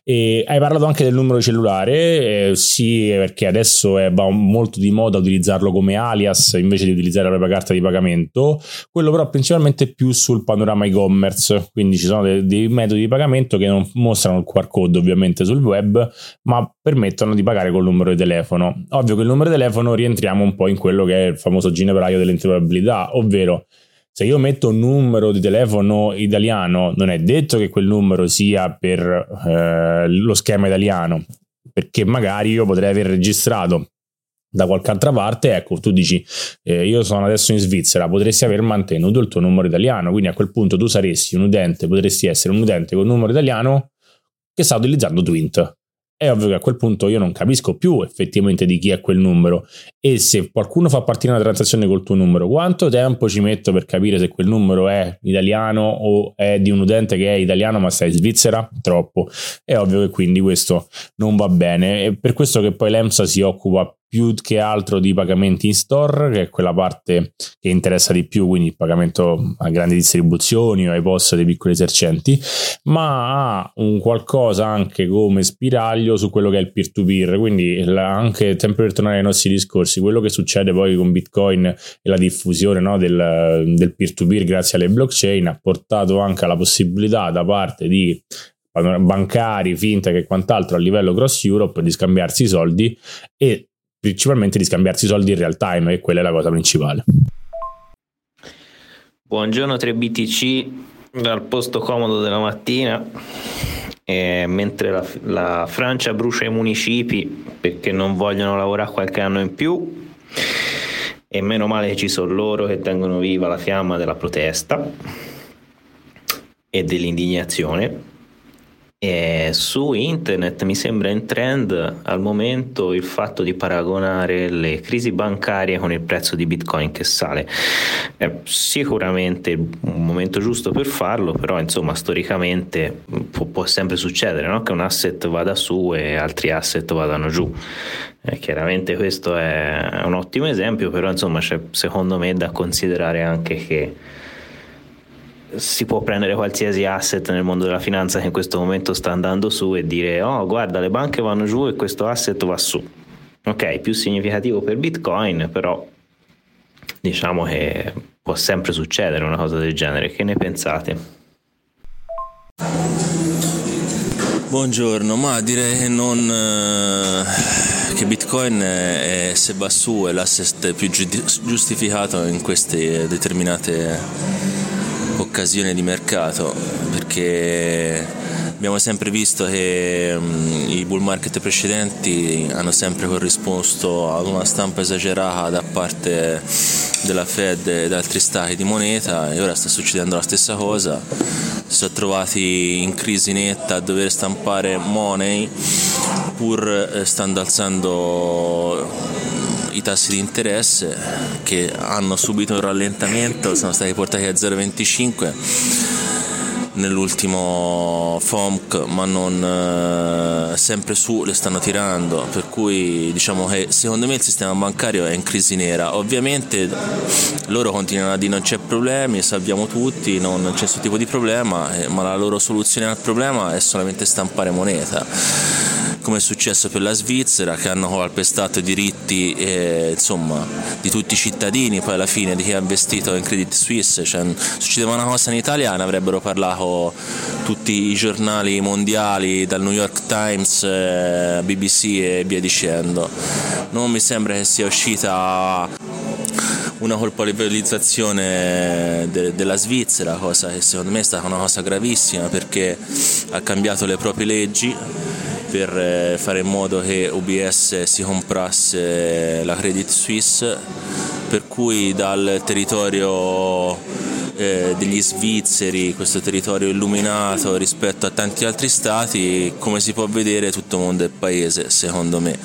E hai parlato anche del numero cellulare, sì, perché adesso va molto di moda utilizzarlo come alias invece di utilizzare la propria carta di pagamento, quello però principalmente più sul panorama e-commerce, quindi ci sono dei metodi di pagamento che non mostrano il QR code ovviamente sul web, ma permettono di pagare col numero di telefono. Ovvio che il numero di telefono rientriamo un po' in quello che è il famoso ginepraio dell'interoperabilità, ovvero se io metto un numero di telefono italiano non è detto che quel numero sia per lo schema italiano, perché magari io potrei aver registrato da qualche altra parte. Ecco, tu dici io sono adesso in Svizzera, potresti aver mantenuto il tuo numero italiano, quindi a quel punto tu saresti un utente, potresti essere un utente con numero italiano che sta utilizzando Twint. È ovvio che a quel punto io non capisco più effettivamente di chi è quel numero, e se qualcuno fa partire una transazione col tuo numero, quanto tempo ci metto per capire se quel numero è italiano o è di un utente che è italiano ma sta in Svizzera? Troppo. È ovvio che quindi questo non va bene, e per questo che poi l'EMSA si occupa più che altro di pagamenti in store, che è quella parte che interessa di più, quindi il pagamento a grandi distribuzioni o ai POS dei piccoli esercenti, ma ha un qualcosa anche come spiraglio su quello che è il peer-to-peer, quindi anche sempre per tornare ai nostri discorsi, quello che succede poi con Bitcoin e la diffusione, no, del peer-to-peer grazie alle blockchain ha portato anche alla possibilità da parte di bancari, fintech e quant'altro a livello cross Europe di scambiarsi i soldi, e principalmente di scambiarsi soldi in real time, e quella è la cosa principale. Buongiorno 3BTC dal posto comodo della mattina, mentre la Francia brucia i municipi perché non vogliono lavorare qualche anno in più, e meno male che ci sono loro che tengono viva la fiamma della protesta e dell'indignazione. E su internet mi sembra in trend al momento il fatto di paragonare le crisi bancarie con il prezzo di Bitcoin che sale. È sicuramente un momento giusto per farlo, però insomma storicamente può sempre succedere, no? Che un asset vada su e altri asset vadano giù. Chiaramente questo è un ottimo esempio, però insomma c'è secondo me da considerare anche che si può prendere qualsiasi asset nel mondo della finanza che in questo momento sta andando su e dire oh guarda, le banche vanno giù e questo asset va su. Ok, più significativo per Bitcoin, però diciamo che può sempre succedere una cosa del genere. Che ne pensate? Buongiorno, ma direi che che Bitcoin è Sebassù, è l'asset più giustificato in queste determinate occasioni di mercato, perché abbiamo sempre visto che i bull market precedenti hanno sempre corrisposto ad una stampa esagerata da parte della Fed ed altri stati di moneta, e ora sta succedendo la stessa cosa. Si sono trovati in crisi netta a dover stampare money pur stando alzando i tassi di interesse, che hanno subito un rallentamento, sono stati portati a 0,25 nell'ultimo FOMC, ma non sempre su le stanno tirando, per cui diciamo che secondo me il sistema bancario è in crisi nera. Ovviamente loro continuano a dire non c'è problemi, salviamo tutti, non c'è nessun tipo di problema, ma la loro soluzione al problema è solamente stampare moneta, come è successo per la Svizzera, che hanno calpestato i diritti di tutti i cittadini, poi alla fine di chi ha investito in Credit Suisse. Cioè, succedeva una cosa in Italia, ne avrebbero parlato tutti i giornali mondiali, dal New York Times, BBC e via dicendo. Non mi sembra che sia uscita una colpevolizzazione della Svizzera, cosa che secondo me è stata una cosa gravissima, perché ha cambiato le proprie leggi per fare in modo che UBS si comprasse la Credit Suisse, per cui dal territorio degli svizzeri, questo territorio illuminato rispetto a tanti altri stati, come si può vedere tutto il mondo è paese, secondo me.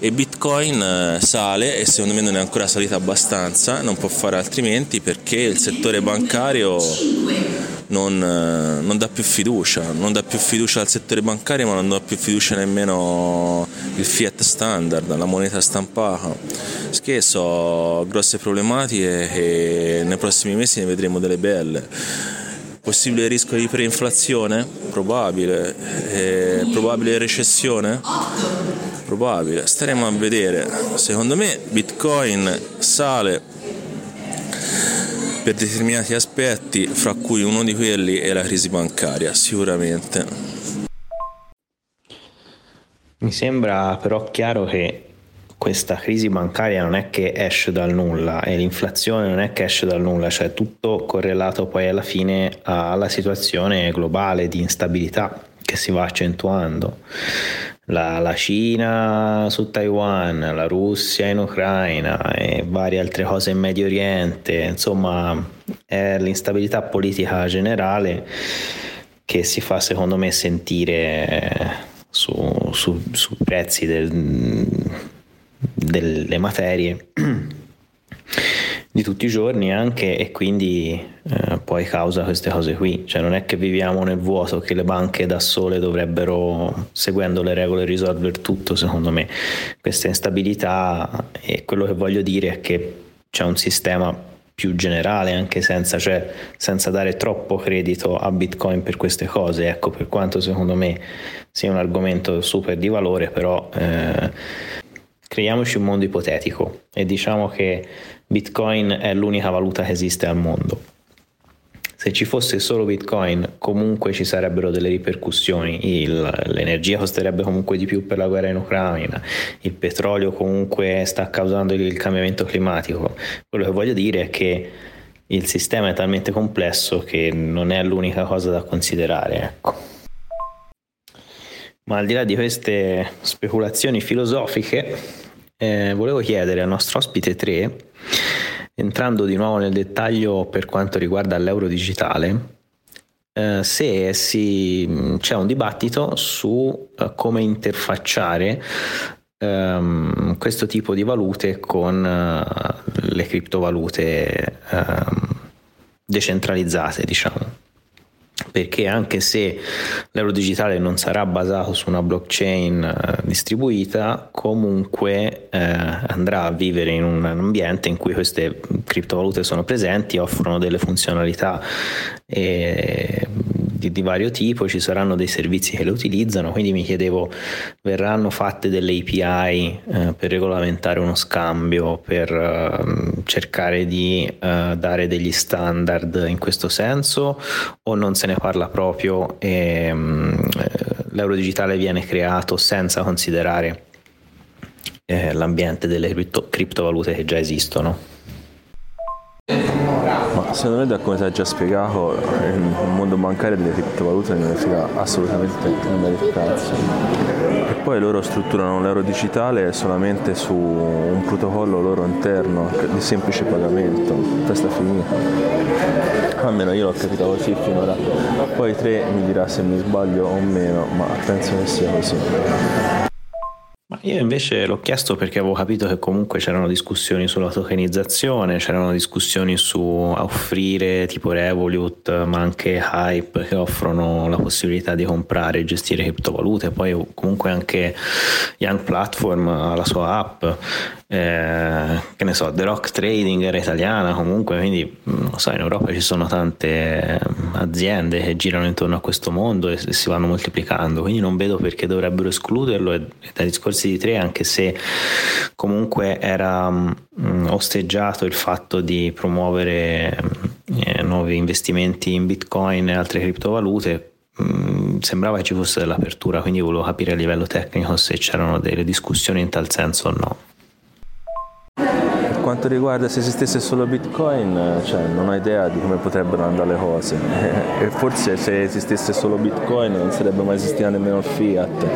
E Bitcoin sale, e secondo me non è ancora salita abbastanza, non può fare altrimenti, perché il settore bancario non dà più fiducia, non dà più fiducia al settore bancario, ma non dà più fiducia nemmeno il fiat standard, la moneta stampata. Scherzo, grosse problematiche e nei prossimi mesi ne vedremo delle belle. Possibile rischio di preinflazione? Probabile. Probabile recessione? Probabile. Staremo a vedere. Secondo me Bitcoin sale per determinati aspetti, fra cui uno di quelli è la crisi bancaria, sicuramente. Mi sembra però chiaro che questa crisi bancaria non è che esce dal nulla, e l'inflazione non è che esce dal nulla, cioè tutto correlato poi alla fine alla situazione globale di instabilità che si va accentuando. La Cina su Taiwan, la Russia in Ucraina e varie altre cose in Medio Oriente, insomma è l'instabilità politica generale che si fa secondo me sentire sui prezzi delle materie di tutti i giorni anche, e quindi poi causa queste cose qui. Cioè non è che viviamo nel vuoto, che le banche da sole dovrebbero, seguendo le regole, risolvere tutto. Secondo me questa instabilità, e quello che voglio dire è che c'è un sistema più generale anche senza dare troppo credito a Bitcoin per queste cose, ecco, per quanto secondo me sia un argomento super di valore, però creiamoci un mondo ipotetico e diciamo che Bitcoin è l'unica valuta che esiste al mondo. Se ci fosse solo Bitcoin, comunque ci sarebbero delle ripercussioni, l'energia costerebbe comunque di più per la guerra in Ucraina, il petrolio comunque sta causando il cambiamento climatico. Quello che voglio dire è che il sistema è talmente complesso che non è l'unica cosa da considerare, ecco. Ma al di là di queste speculazioni filosofiche, volevo chiedere al nostro ospite 3, entrando di nuovo nel dettaglio per quanto riguarda l'euro digitale, c'è un dibattito su come interfacciare questo tipo di valute con le criptovalute decentralizzate, diciamo. Perché anche se l'euro digitale non sarà basato su una blockchain distribuita, comunque andrà a vivere in un ambiente in cui queste criptovalute sono presenti, offrono delle funzionalità di vario tipo, ci saranno dei servizi che lo utilizzano, quindi mi chiedevo, verranno fatte delle API per regolamentare uno scambio, per cercare di dare degli standard in questo senso, o non se ne parla proprio e l'euro digitale viene creato senza considerare l'ambiente delle criptovalute che già esistono? Ma secondo me, da come ti ha già spiegato, il mondo bancario delle criptovalute non ne frega assolutamente un cazzo. E poi loro strutturano l'euro digitale solamente su un protocollo loro interno di semplice pagamento, testa finita. Almeno io l'ho capito così finora. Poi Tre mi dirà se mi sbaglio o meno, ma penso che sia così. Ma io invece l'ho chiesto perché avevo capito che comunque c'erano discussioni sulla tokenizzazione, c'erano discussioni su offrire tipo Revolut, ma anche Hype, che offrono la possibilità di comprare e gestire criptovalute. Poi comunque anche Young Platform ha la sua app, che ne so, The Rock Trading era italiana comunque, quindi non so, in Europa ci sono tante aziende che girano intorno a questo mondo e si vanno moltiplicando, quindi non vedo perché dovrebbero escluderlo. E dai discorsi di Tre, anche se comunque era osteggiato il fatto di promuovere nuovi investimenti in Bitcoin e altre criptovalute, sembrava che ci fosse dell'apertura, quindi volevo capire a livello tecnico se c'erano delle discussioni in tal senso o no. Per quanto riguarda se esistesse solo Bitcoin, cioè non ho idea di come potrebbero andare le cose, e forse se esistesse solo Bitcoin non sarebbe mai esistito nemmeno il fiat.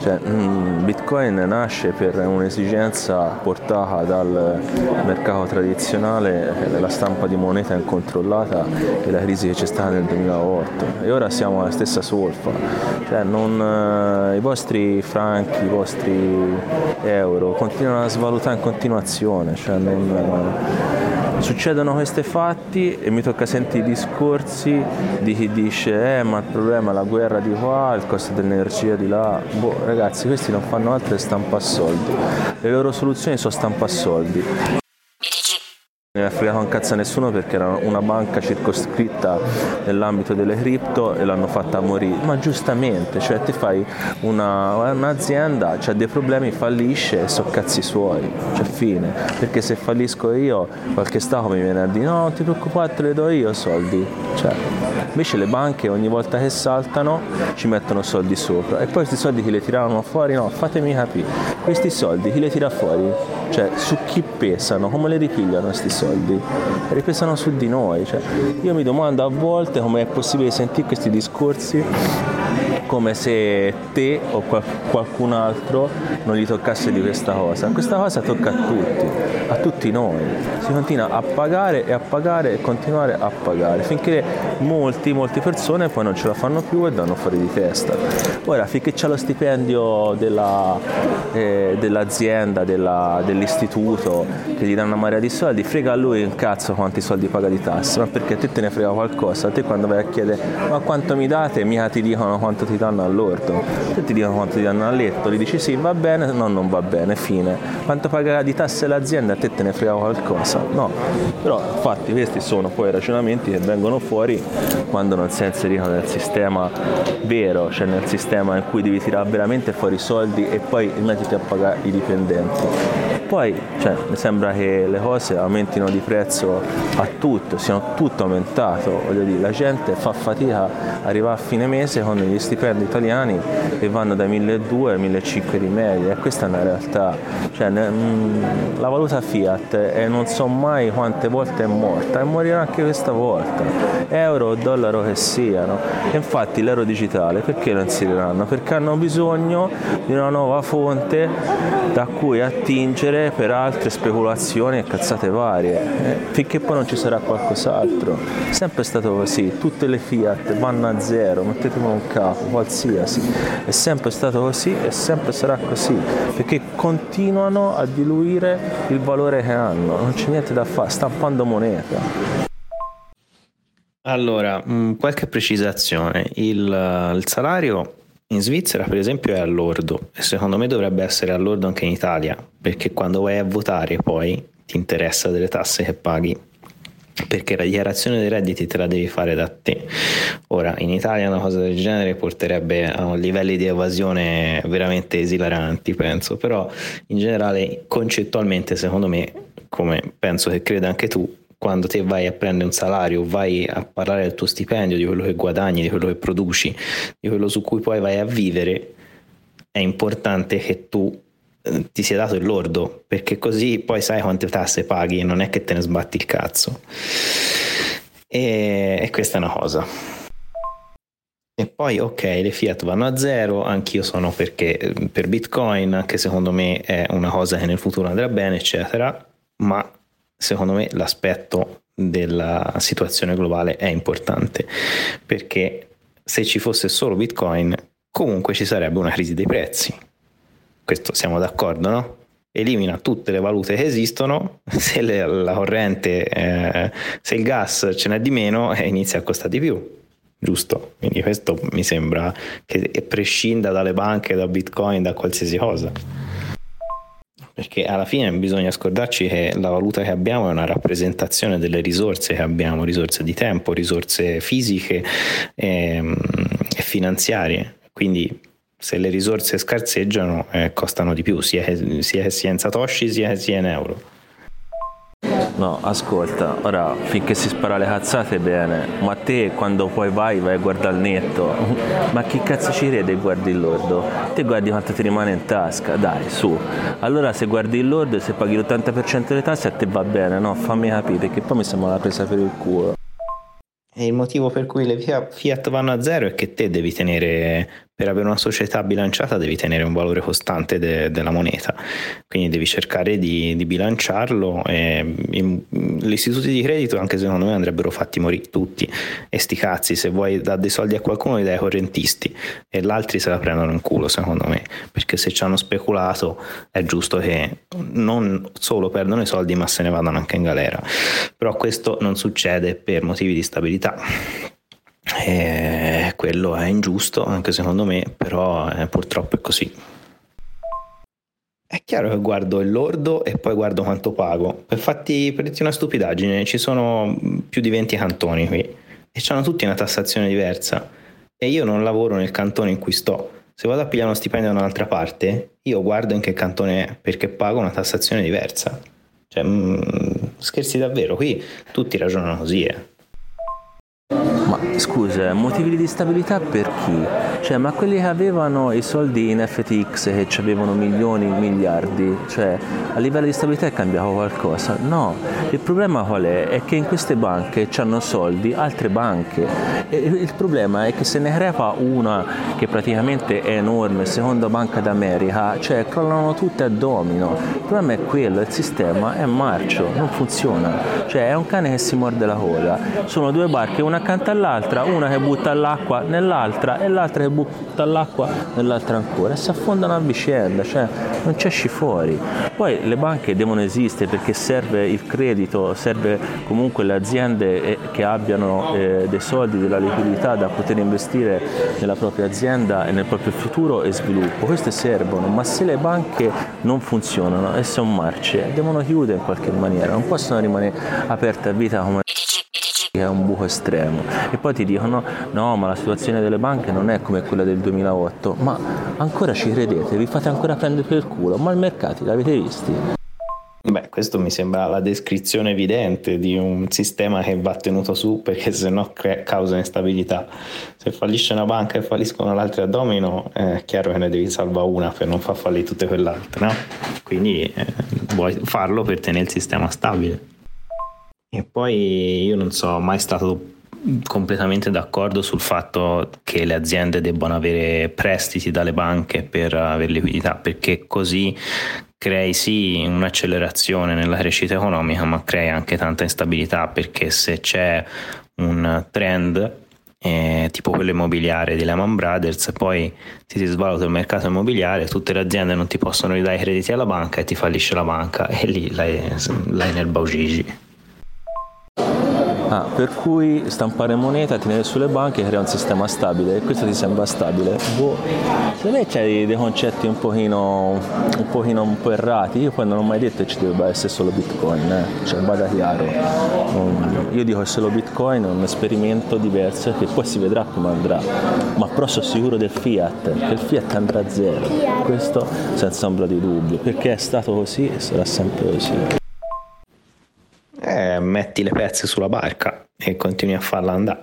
Cioè, Bitcoin nasce per un'esigenza portata dal mercato tradizionale, della stampa di moneta incontrollata e la crisi che c'è stata nel 2008, e ora siamo alla stessa solfa. Cioè, non, i vostri franchi, i vostri euro continuano a svalutare in continuazione. Cioè, succedono questi fatti e mi tocca sentire i discorsi di chi dice ma il problema è la guerra di qua, il costo dell'energia di là. Boh, ragazzi, questi non fanno altro che stampare soldi, le loro soluzioni sono stampare soldi. Non mi ha fregato un cazzo a nessuno perché era una banca circoscritta nell'ambito delle cripto e l'hanno fatta morire, ma giustamente. Cioè, ti fai un'azienda, c'ha dei problemi, fallisce e so cazzi suoi, cioè fine. Perché se fallisco io, qualche stato mi viene a dire no, non ti preoccupare, te le do io soldi. Cioè, invece le banche ogni volta che saltano ci mettono soldi sopra, e poi questi soldi chi li tiravano fuori? No, fatemi capire, questi soldi chi li tira fuori? Cioè, su chi pesano, come li ripigliano questi soldi? Ripesano su di noi. Cioè, io mi domando a volte come è possibile sentire questi discorsi come se te o qualcun altro non gli toccasse di questa cosa. Questa cosa tocca a tutti noi. Si continua a pagare e continuare a pagare finché molte persone poi non ce la fanno più e danno fuori di testa. Ora, finché c'è lo stipendio dell'azienda, dell'istituto, che gli danno una marea di soldi, frega a lui un cazzo quanti soldi paga di tasse, ma perché a te ne frega qualcosa. A te quando vai a chiedere ma quanto mi date, mica ti dicono quanto ti danno all'orto, se ti dicono quanto ti danno a letto, gli dici sì, va bene, no, non va bene, fine. Quanto paga di tasse l'azienda, a te ne frega qualcosa? No. Però infatti questi sono poi ragionamenti che vengono fuori quando non si inseriscono nel sistema vero, cioè nel sistema in cui devi tirare veramente fuori i soldi e poi mettiti a pagare i dipendenti. Poi, cioè, mi sembra che le cose aumentino di prezzo a tutto, siano tutto aumentato, voglio dire, la gente fa fatica arrivare a fine mese con gli stipendi italiani e vanno dai 1.200 ai 1.500 di media, e questa è una realtà. Cioè, la valuta fiat e non so mai quante volte è morta e morirà anche questa volta, euro o dollaro che siano. E infatti l'euro digitale perché lo inseriranno? Perché hanno bisogno di una nuova fonte da cui attingere per altre speculazioni e cazzate varie, finché poi non ci sarà qualcos'altro. È sempre stato così, tutte le fiat vanno a zero, mettetemi un capo, qualsiasi, è sempre stato così e sempre sarà così, perché continuano a diluire il valore che hanno, non c'è niente da fare, stampando moneta. Allora, qualche precisazione, il salario in Svizzera per esempio è all'ordo, e secondo me dovrebbe essere all'ordo anche in Italia, perché quando vai a votare poi ti interessa delle tasse che paghi perché la dichiarazione dei redditi te la devi fare da te. Ora, in Italia una cosa del genere porterebbe a livelli di evasione veramente esilaranti, penso, però in generale concettualmente, secondo me, come penso che creda anche tu, quando te vai a prendere un salario, vai a parlare del tuo stipendio, di quello che guadagni, di quello che produci, di quello su cui poi vai a vivere, è importante che tu ti sia dato il lordo, perché così poi sai quante tasse paghi e non è che te ne sbatti il cazzo. E questa è una cosa. E poi ok, le fiat vanno a zero, anch'io sono perché per Bitcoin, anche secondo me è una cosa che nel futuro andrà bene, eccetera, ma secondo me l'aspetto della situazione globale è importante, perché se ci fosse solo Bitcoin comunque ci sarebbe una crisi dei prezzi. Questo siamo d'accordo, no? Elimina tutte le valute che esistono, se la corrente, se il gas ce n'è di meno, inizia a costare di più, giusto? Quindi questo mi sembra che prescinda dalle banche, da Bitcoin, da qualsiasi cosa, perché alla fine bisogna scordarci che la valuta che abbiamo è una rappresentazione delle risorse che abbiamo, risorse di tempo, risorse fisiche e finanziarie, quindi se le risorse scarseggiano costano di più, sia in satoshi sia in euro. No, ascolta, ora finché si spara le cazzate bene, ma te quando poi vai a guardare il netto, ma chi cazzo ci crede, guardi il lordo? Te guardi quanto ti rimane in tasca, dai, su. Allora se guardi il lordo e se paghi l'80% delle tasse a te va bene, no? Fammi capire, che poi mi sembra una presa per il culo. E il motivo per cui le fiat vanno a zero è che te devi tenere, per avere una società bilanciata devi tenere un valore costante della moneta, quindi devi cercare di bilanciarlo, e gli istituti di credito anche secondo me andrebbero fatti morire tutti, e sti cazzi, se vuoi dare dei soldi a qualcuno li dai ai correntisti e l'altri se la prendono in culo, secondo me, perché se ci hanno speculato è giusto che non solo perdono i soldi ma se ne vadano anche in galera, però questo non succede per motivi di stabilità. Quello è ingiusto anche secondo me, però purtroppo è così. È chiaro che guardo il lordo e poi guardo quanto pago. Infatti, per dirti una stupidaggine, ci sono più di 20 cantoni qui e hanno tutti una tassazione diversa e io non lavoro nel cantone in cui sto. Se vado a pigliare uno stipendio da un'altra parte, io guardo in che cantone è, perché pago una tassazione diversa. Cioè, scherzi davvero, qui tutti ragionano così, Ma scusa, motivi di stabilità per chi? Cioè, ma quelli che avevano i soldi in FTX, che ci avevano milioni, miliardi, cioè a livello di stabilità è cambiato qualcosa? No, il problema qual è? È che in queste banche c'hanno soldi altre banche, e il problema è che se ne crepa una che praticamente è enorme, seconda banca d'America, cioè crollano tutte a domino. Il problema è quello, il sistema è marcio, non funziona, cioè è un cane che si morde la coda, sono due barche, una accanto all'altra, una che butta l'acqua nell'altra e l'altra che butta l'acqua nell'altra ancora, e si affondano a vicenda, cioè non c'è fuori. Poi le banche devono esistere perché serve il credito, serve comunque le aziende che abbiano dei soldi, della liquidità da poter investire nella propria azienda e nel proprio futuro e sviluppo, queste servono, ma se le banche non funzionano e sono marce, devono chiudere in qualche maniera, non possono rimanere aperte a vita come che è un buco estremo. E poi ti dicono no, ma la situazione delle banche non è come quella del 2008, ma ancora ci credete, vi fate ancora prendere per il culo, ma i mercati l'avete visti? Beh, questo mi sembra la descrizione evidente di un sistema che va tenuto su, perché sennò causa instabilità. Se fallisce una banca e falliscono le altre a domino, è chiaro che ne devi salvare una per non far fallire tutte quell'altra, no? Quindi vuoi farlo per tenere il sistema stabile. E poi io non sono mai stato completamente d'accordo sul fatto che le aziende debbano avere prestiti dalle banche per avere liquidità, perché così crei sì un'accelerazione nella crescita economica, ma crei anche tanta instabilità, perché se c'è un trend tipo quello immobiliare di Lehman Brothers, poi si svaluta il mercato immobiliare, tutte le aziende non ti possono ridare i crediti alla banca e ti fallisce la banca, e lì l'hai nel baugigi. Per cui stampare moneta, tenere sulle banche, crea un sistema stabile. E questo ti sembra stabile? Boh, secondo me c'è dei concetti un po' errati. Io poi non ho mai detto che ci dovrebbe essere solo Bitcoin, cioè bada chiaro. Io dico che solo Bitcoin è un esperimento diverso che poi si vedrà come andrà, ma però sono sicuro del fiat, che il fiat andrà a zero, questo senza ombra di dubbio, perché è stato così e sarà sempre così. Metti le pezze sulla barca e continui a farla andare.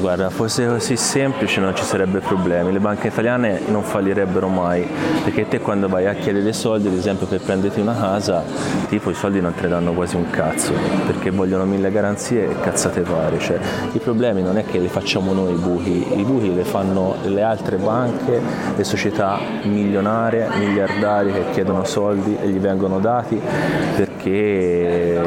Guarda, fosse così semplice non ci sarebbe problemi, le banche italiane non fallirebbero mai, perché te quando vai a chiedere dei soldi, ad esempio per prenderti una casa, tipo i soldi non te ne danno quasi un cazzo, perché vogliono 1000 garanzie e cazzate varie, cioè i problemi non è che li facciamo noi i buchi le fanno le altre banche, le società milionarie, miliardarie che chiedono soldi e gli vengono dati perché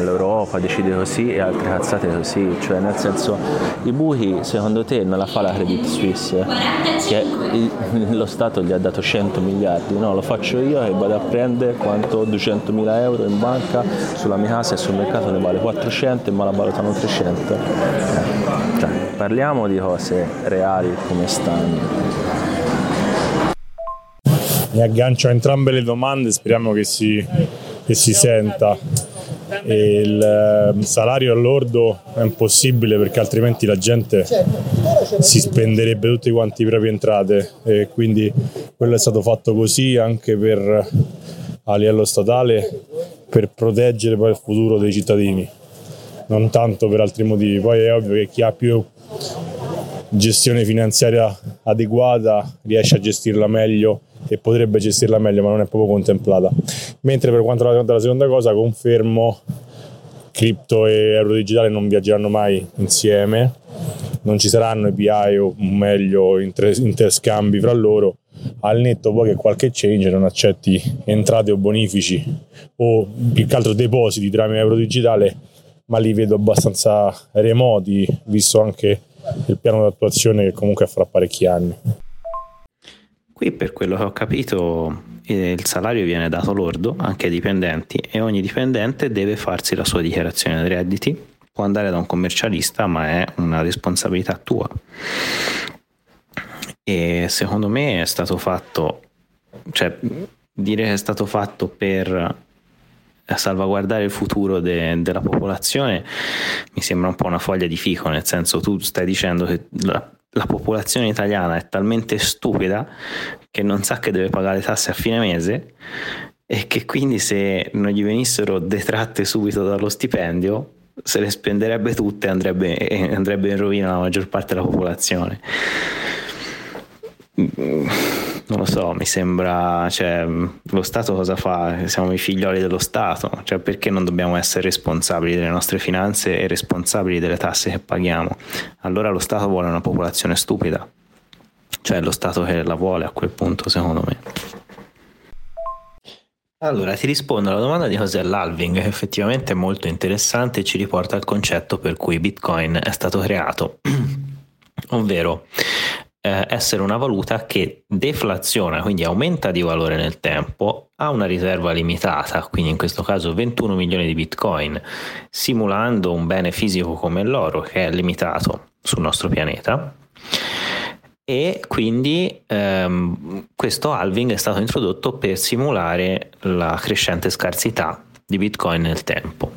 l'Europa decide così e altre cazzate così, cioè nel senso... I buchi secondo te non la fa la Credit Suisse, che lo Stato gli ha dato 100 miliardi, no, lo faccio io e vado a prendere quanto 200.000 euro in banca sulla mia casa e sul mercato ne vale 400 ma la valutano 300. Cioè, parliamo di cose reali come stanno. Mi aggancio a entrambe le domande, speriamo che si senta. Il salario all'ordo è impossibile perché altrimenti la gente si spenderebbe tutti quanti i propri entrate, e quindi quello è stato fatto così anche a livello statale per proteggere poi il futuro dei cittadini, non tanto per altri motivi. Poi è ovvio che chi ha più gestione finanziaria adeguata riesce a gestirla meglio e potrebbe gestirla meglio, ma non è proprio contemplata. Mentre per quanto riguarda la seconda cosa, confermo, cripto e euro digitale non viaggeranno mai insieme, non ci saranno API o meglio interscambi fra loro, al netto poi che qualche exchange non accetti entrate o bonifici o più che altro depositi tramite euro digitale, ma li vedo abbastanza remoti, visto anche il piano d'attuazione che comunque farà parecchi anni. Qui per quello che ho capito il salario viene dato lordo anche ai dipendenti e ogni dipendente deve farsi la sua dichiarazione dei redditi, può andare da un commercialista ma è una responsabilità tua, e secondo me è stato fatto, cioè dire che è stato fatto per salvaguardare il futuro della popolazione mi sembra un po' una foglia di fico, nel senso tu stai dicendo che la popolazione italiana è talmente stupida che non sa che deve pagare tasse a fine mese e che quindi se non gli venissero detratte subito dallo stipendio se le spenderebbe tutte e andrebbe in rovina la maggior parte della popolazione. Non lo so, mi sembra, cioè, lo Stato cosa fa? Siamo i figlioli dello Stato, cioè perché non dobbiamo essere responsabili delle nostre finanze e responsabili delle tasse che paghiamo? Allora lo Stato vuole una popolazione stupida, cioè lo Stato che la vuole a quel punto, secondo me. Allora ti rispondo alla domanda di cos'è l'halving, che effettivamente è molto interessante e ci riporta al concetto per cui Bitcoin è stato creato, ovvero essere una valuta che deflaziona, quindi aumenta di valore nel tempo, ha una riserva limitata, quindi in questo caso 21 milioni di bitcoin, simulando un bene fisico come l'oro che è limitato sul nostro pianeta, e quindi questo halving è stato introdotto per simulare la crescente scarsità di bitcoin nel tempo.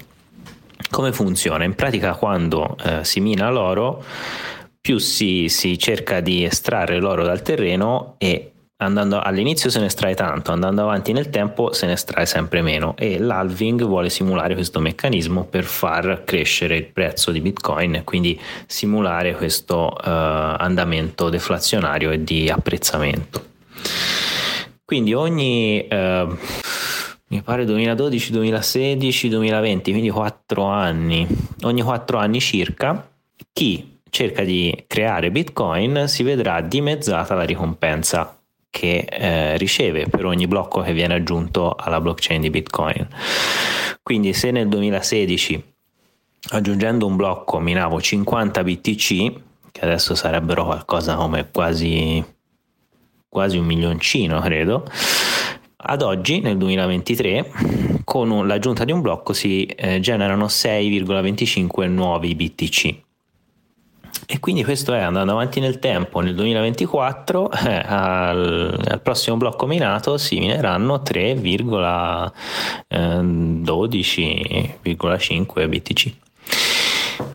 Come funziona? In pratica quando si mina l'oro, più si cerca di estrarre l'oro dal terreno e all'inizio se ne estrae tanto, andando avanti nel tempo se ne estrae sempre meno, e l'halving vuole simulare questo meccanismo per far crescere il prezzo di Bitcoin, quindi simulare questo andamento deflazionario e di apprezzamento. Quindi ogni... mi pare 2012, 2016, 2020, quindi 4 anni, ogni 4 anni circa chi cerca di creare Bitcoin si vedrà dimezzata la ricompensa che riceve per ogni blocco che viene aggiunto alla blockchain di Bitcoin. Quindi se nel 2016 aggiungendo un blocco minavo 50 BTC, che adesso sarebbero qualcosa come quasi un milioncino credo, ad oggi nel 2023 con l'aggiunta di un blocco si generano 6,25 nuovi BTC. E quindi questo è, andando avanti nel tempo, nel 2024 al prossimo blocco minato si mineranno 3,12,5 BTC.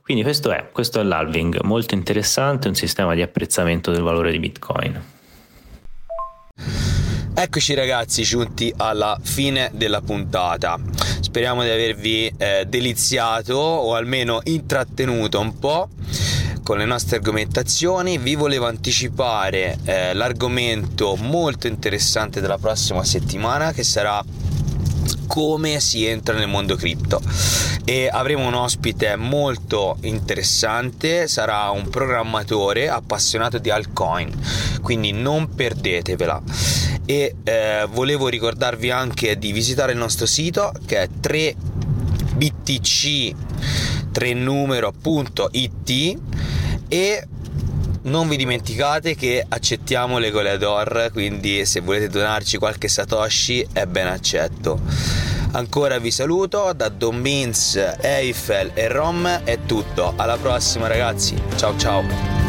Quindi questo è l'halving, molto interessante, un sistema di apprezzamento del valore di Bitcoin. Eccoci ragazzi, giunti alla fine della puntata. Speriamo di avervi deliziato o almeno intrattenuto un po' con le nostre argomentazioni. Vi volevo anticipare l'argomento molto interessante della prossima settimana, che sarà come si entra nel mondo cripto, e avremo un ospite molto interessante. Sarà un programmatore appassionato di altcoin, quindi non perdetevela. E volevo ricordarvi anche di visitare il nostro sito, che è 3btc3numero.it, e non vi dimenticate che accettiamo le goleador, quindi se volete donarci qualche satoshi è ben accetto. Ancora vi saluto da Don Beans, Eiffel e Rom. È tutto, alla prossima ragazzi, ciao ciao.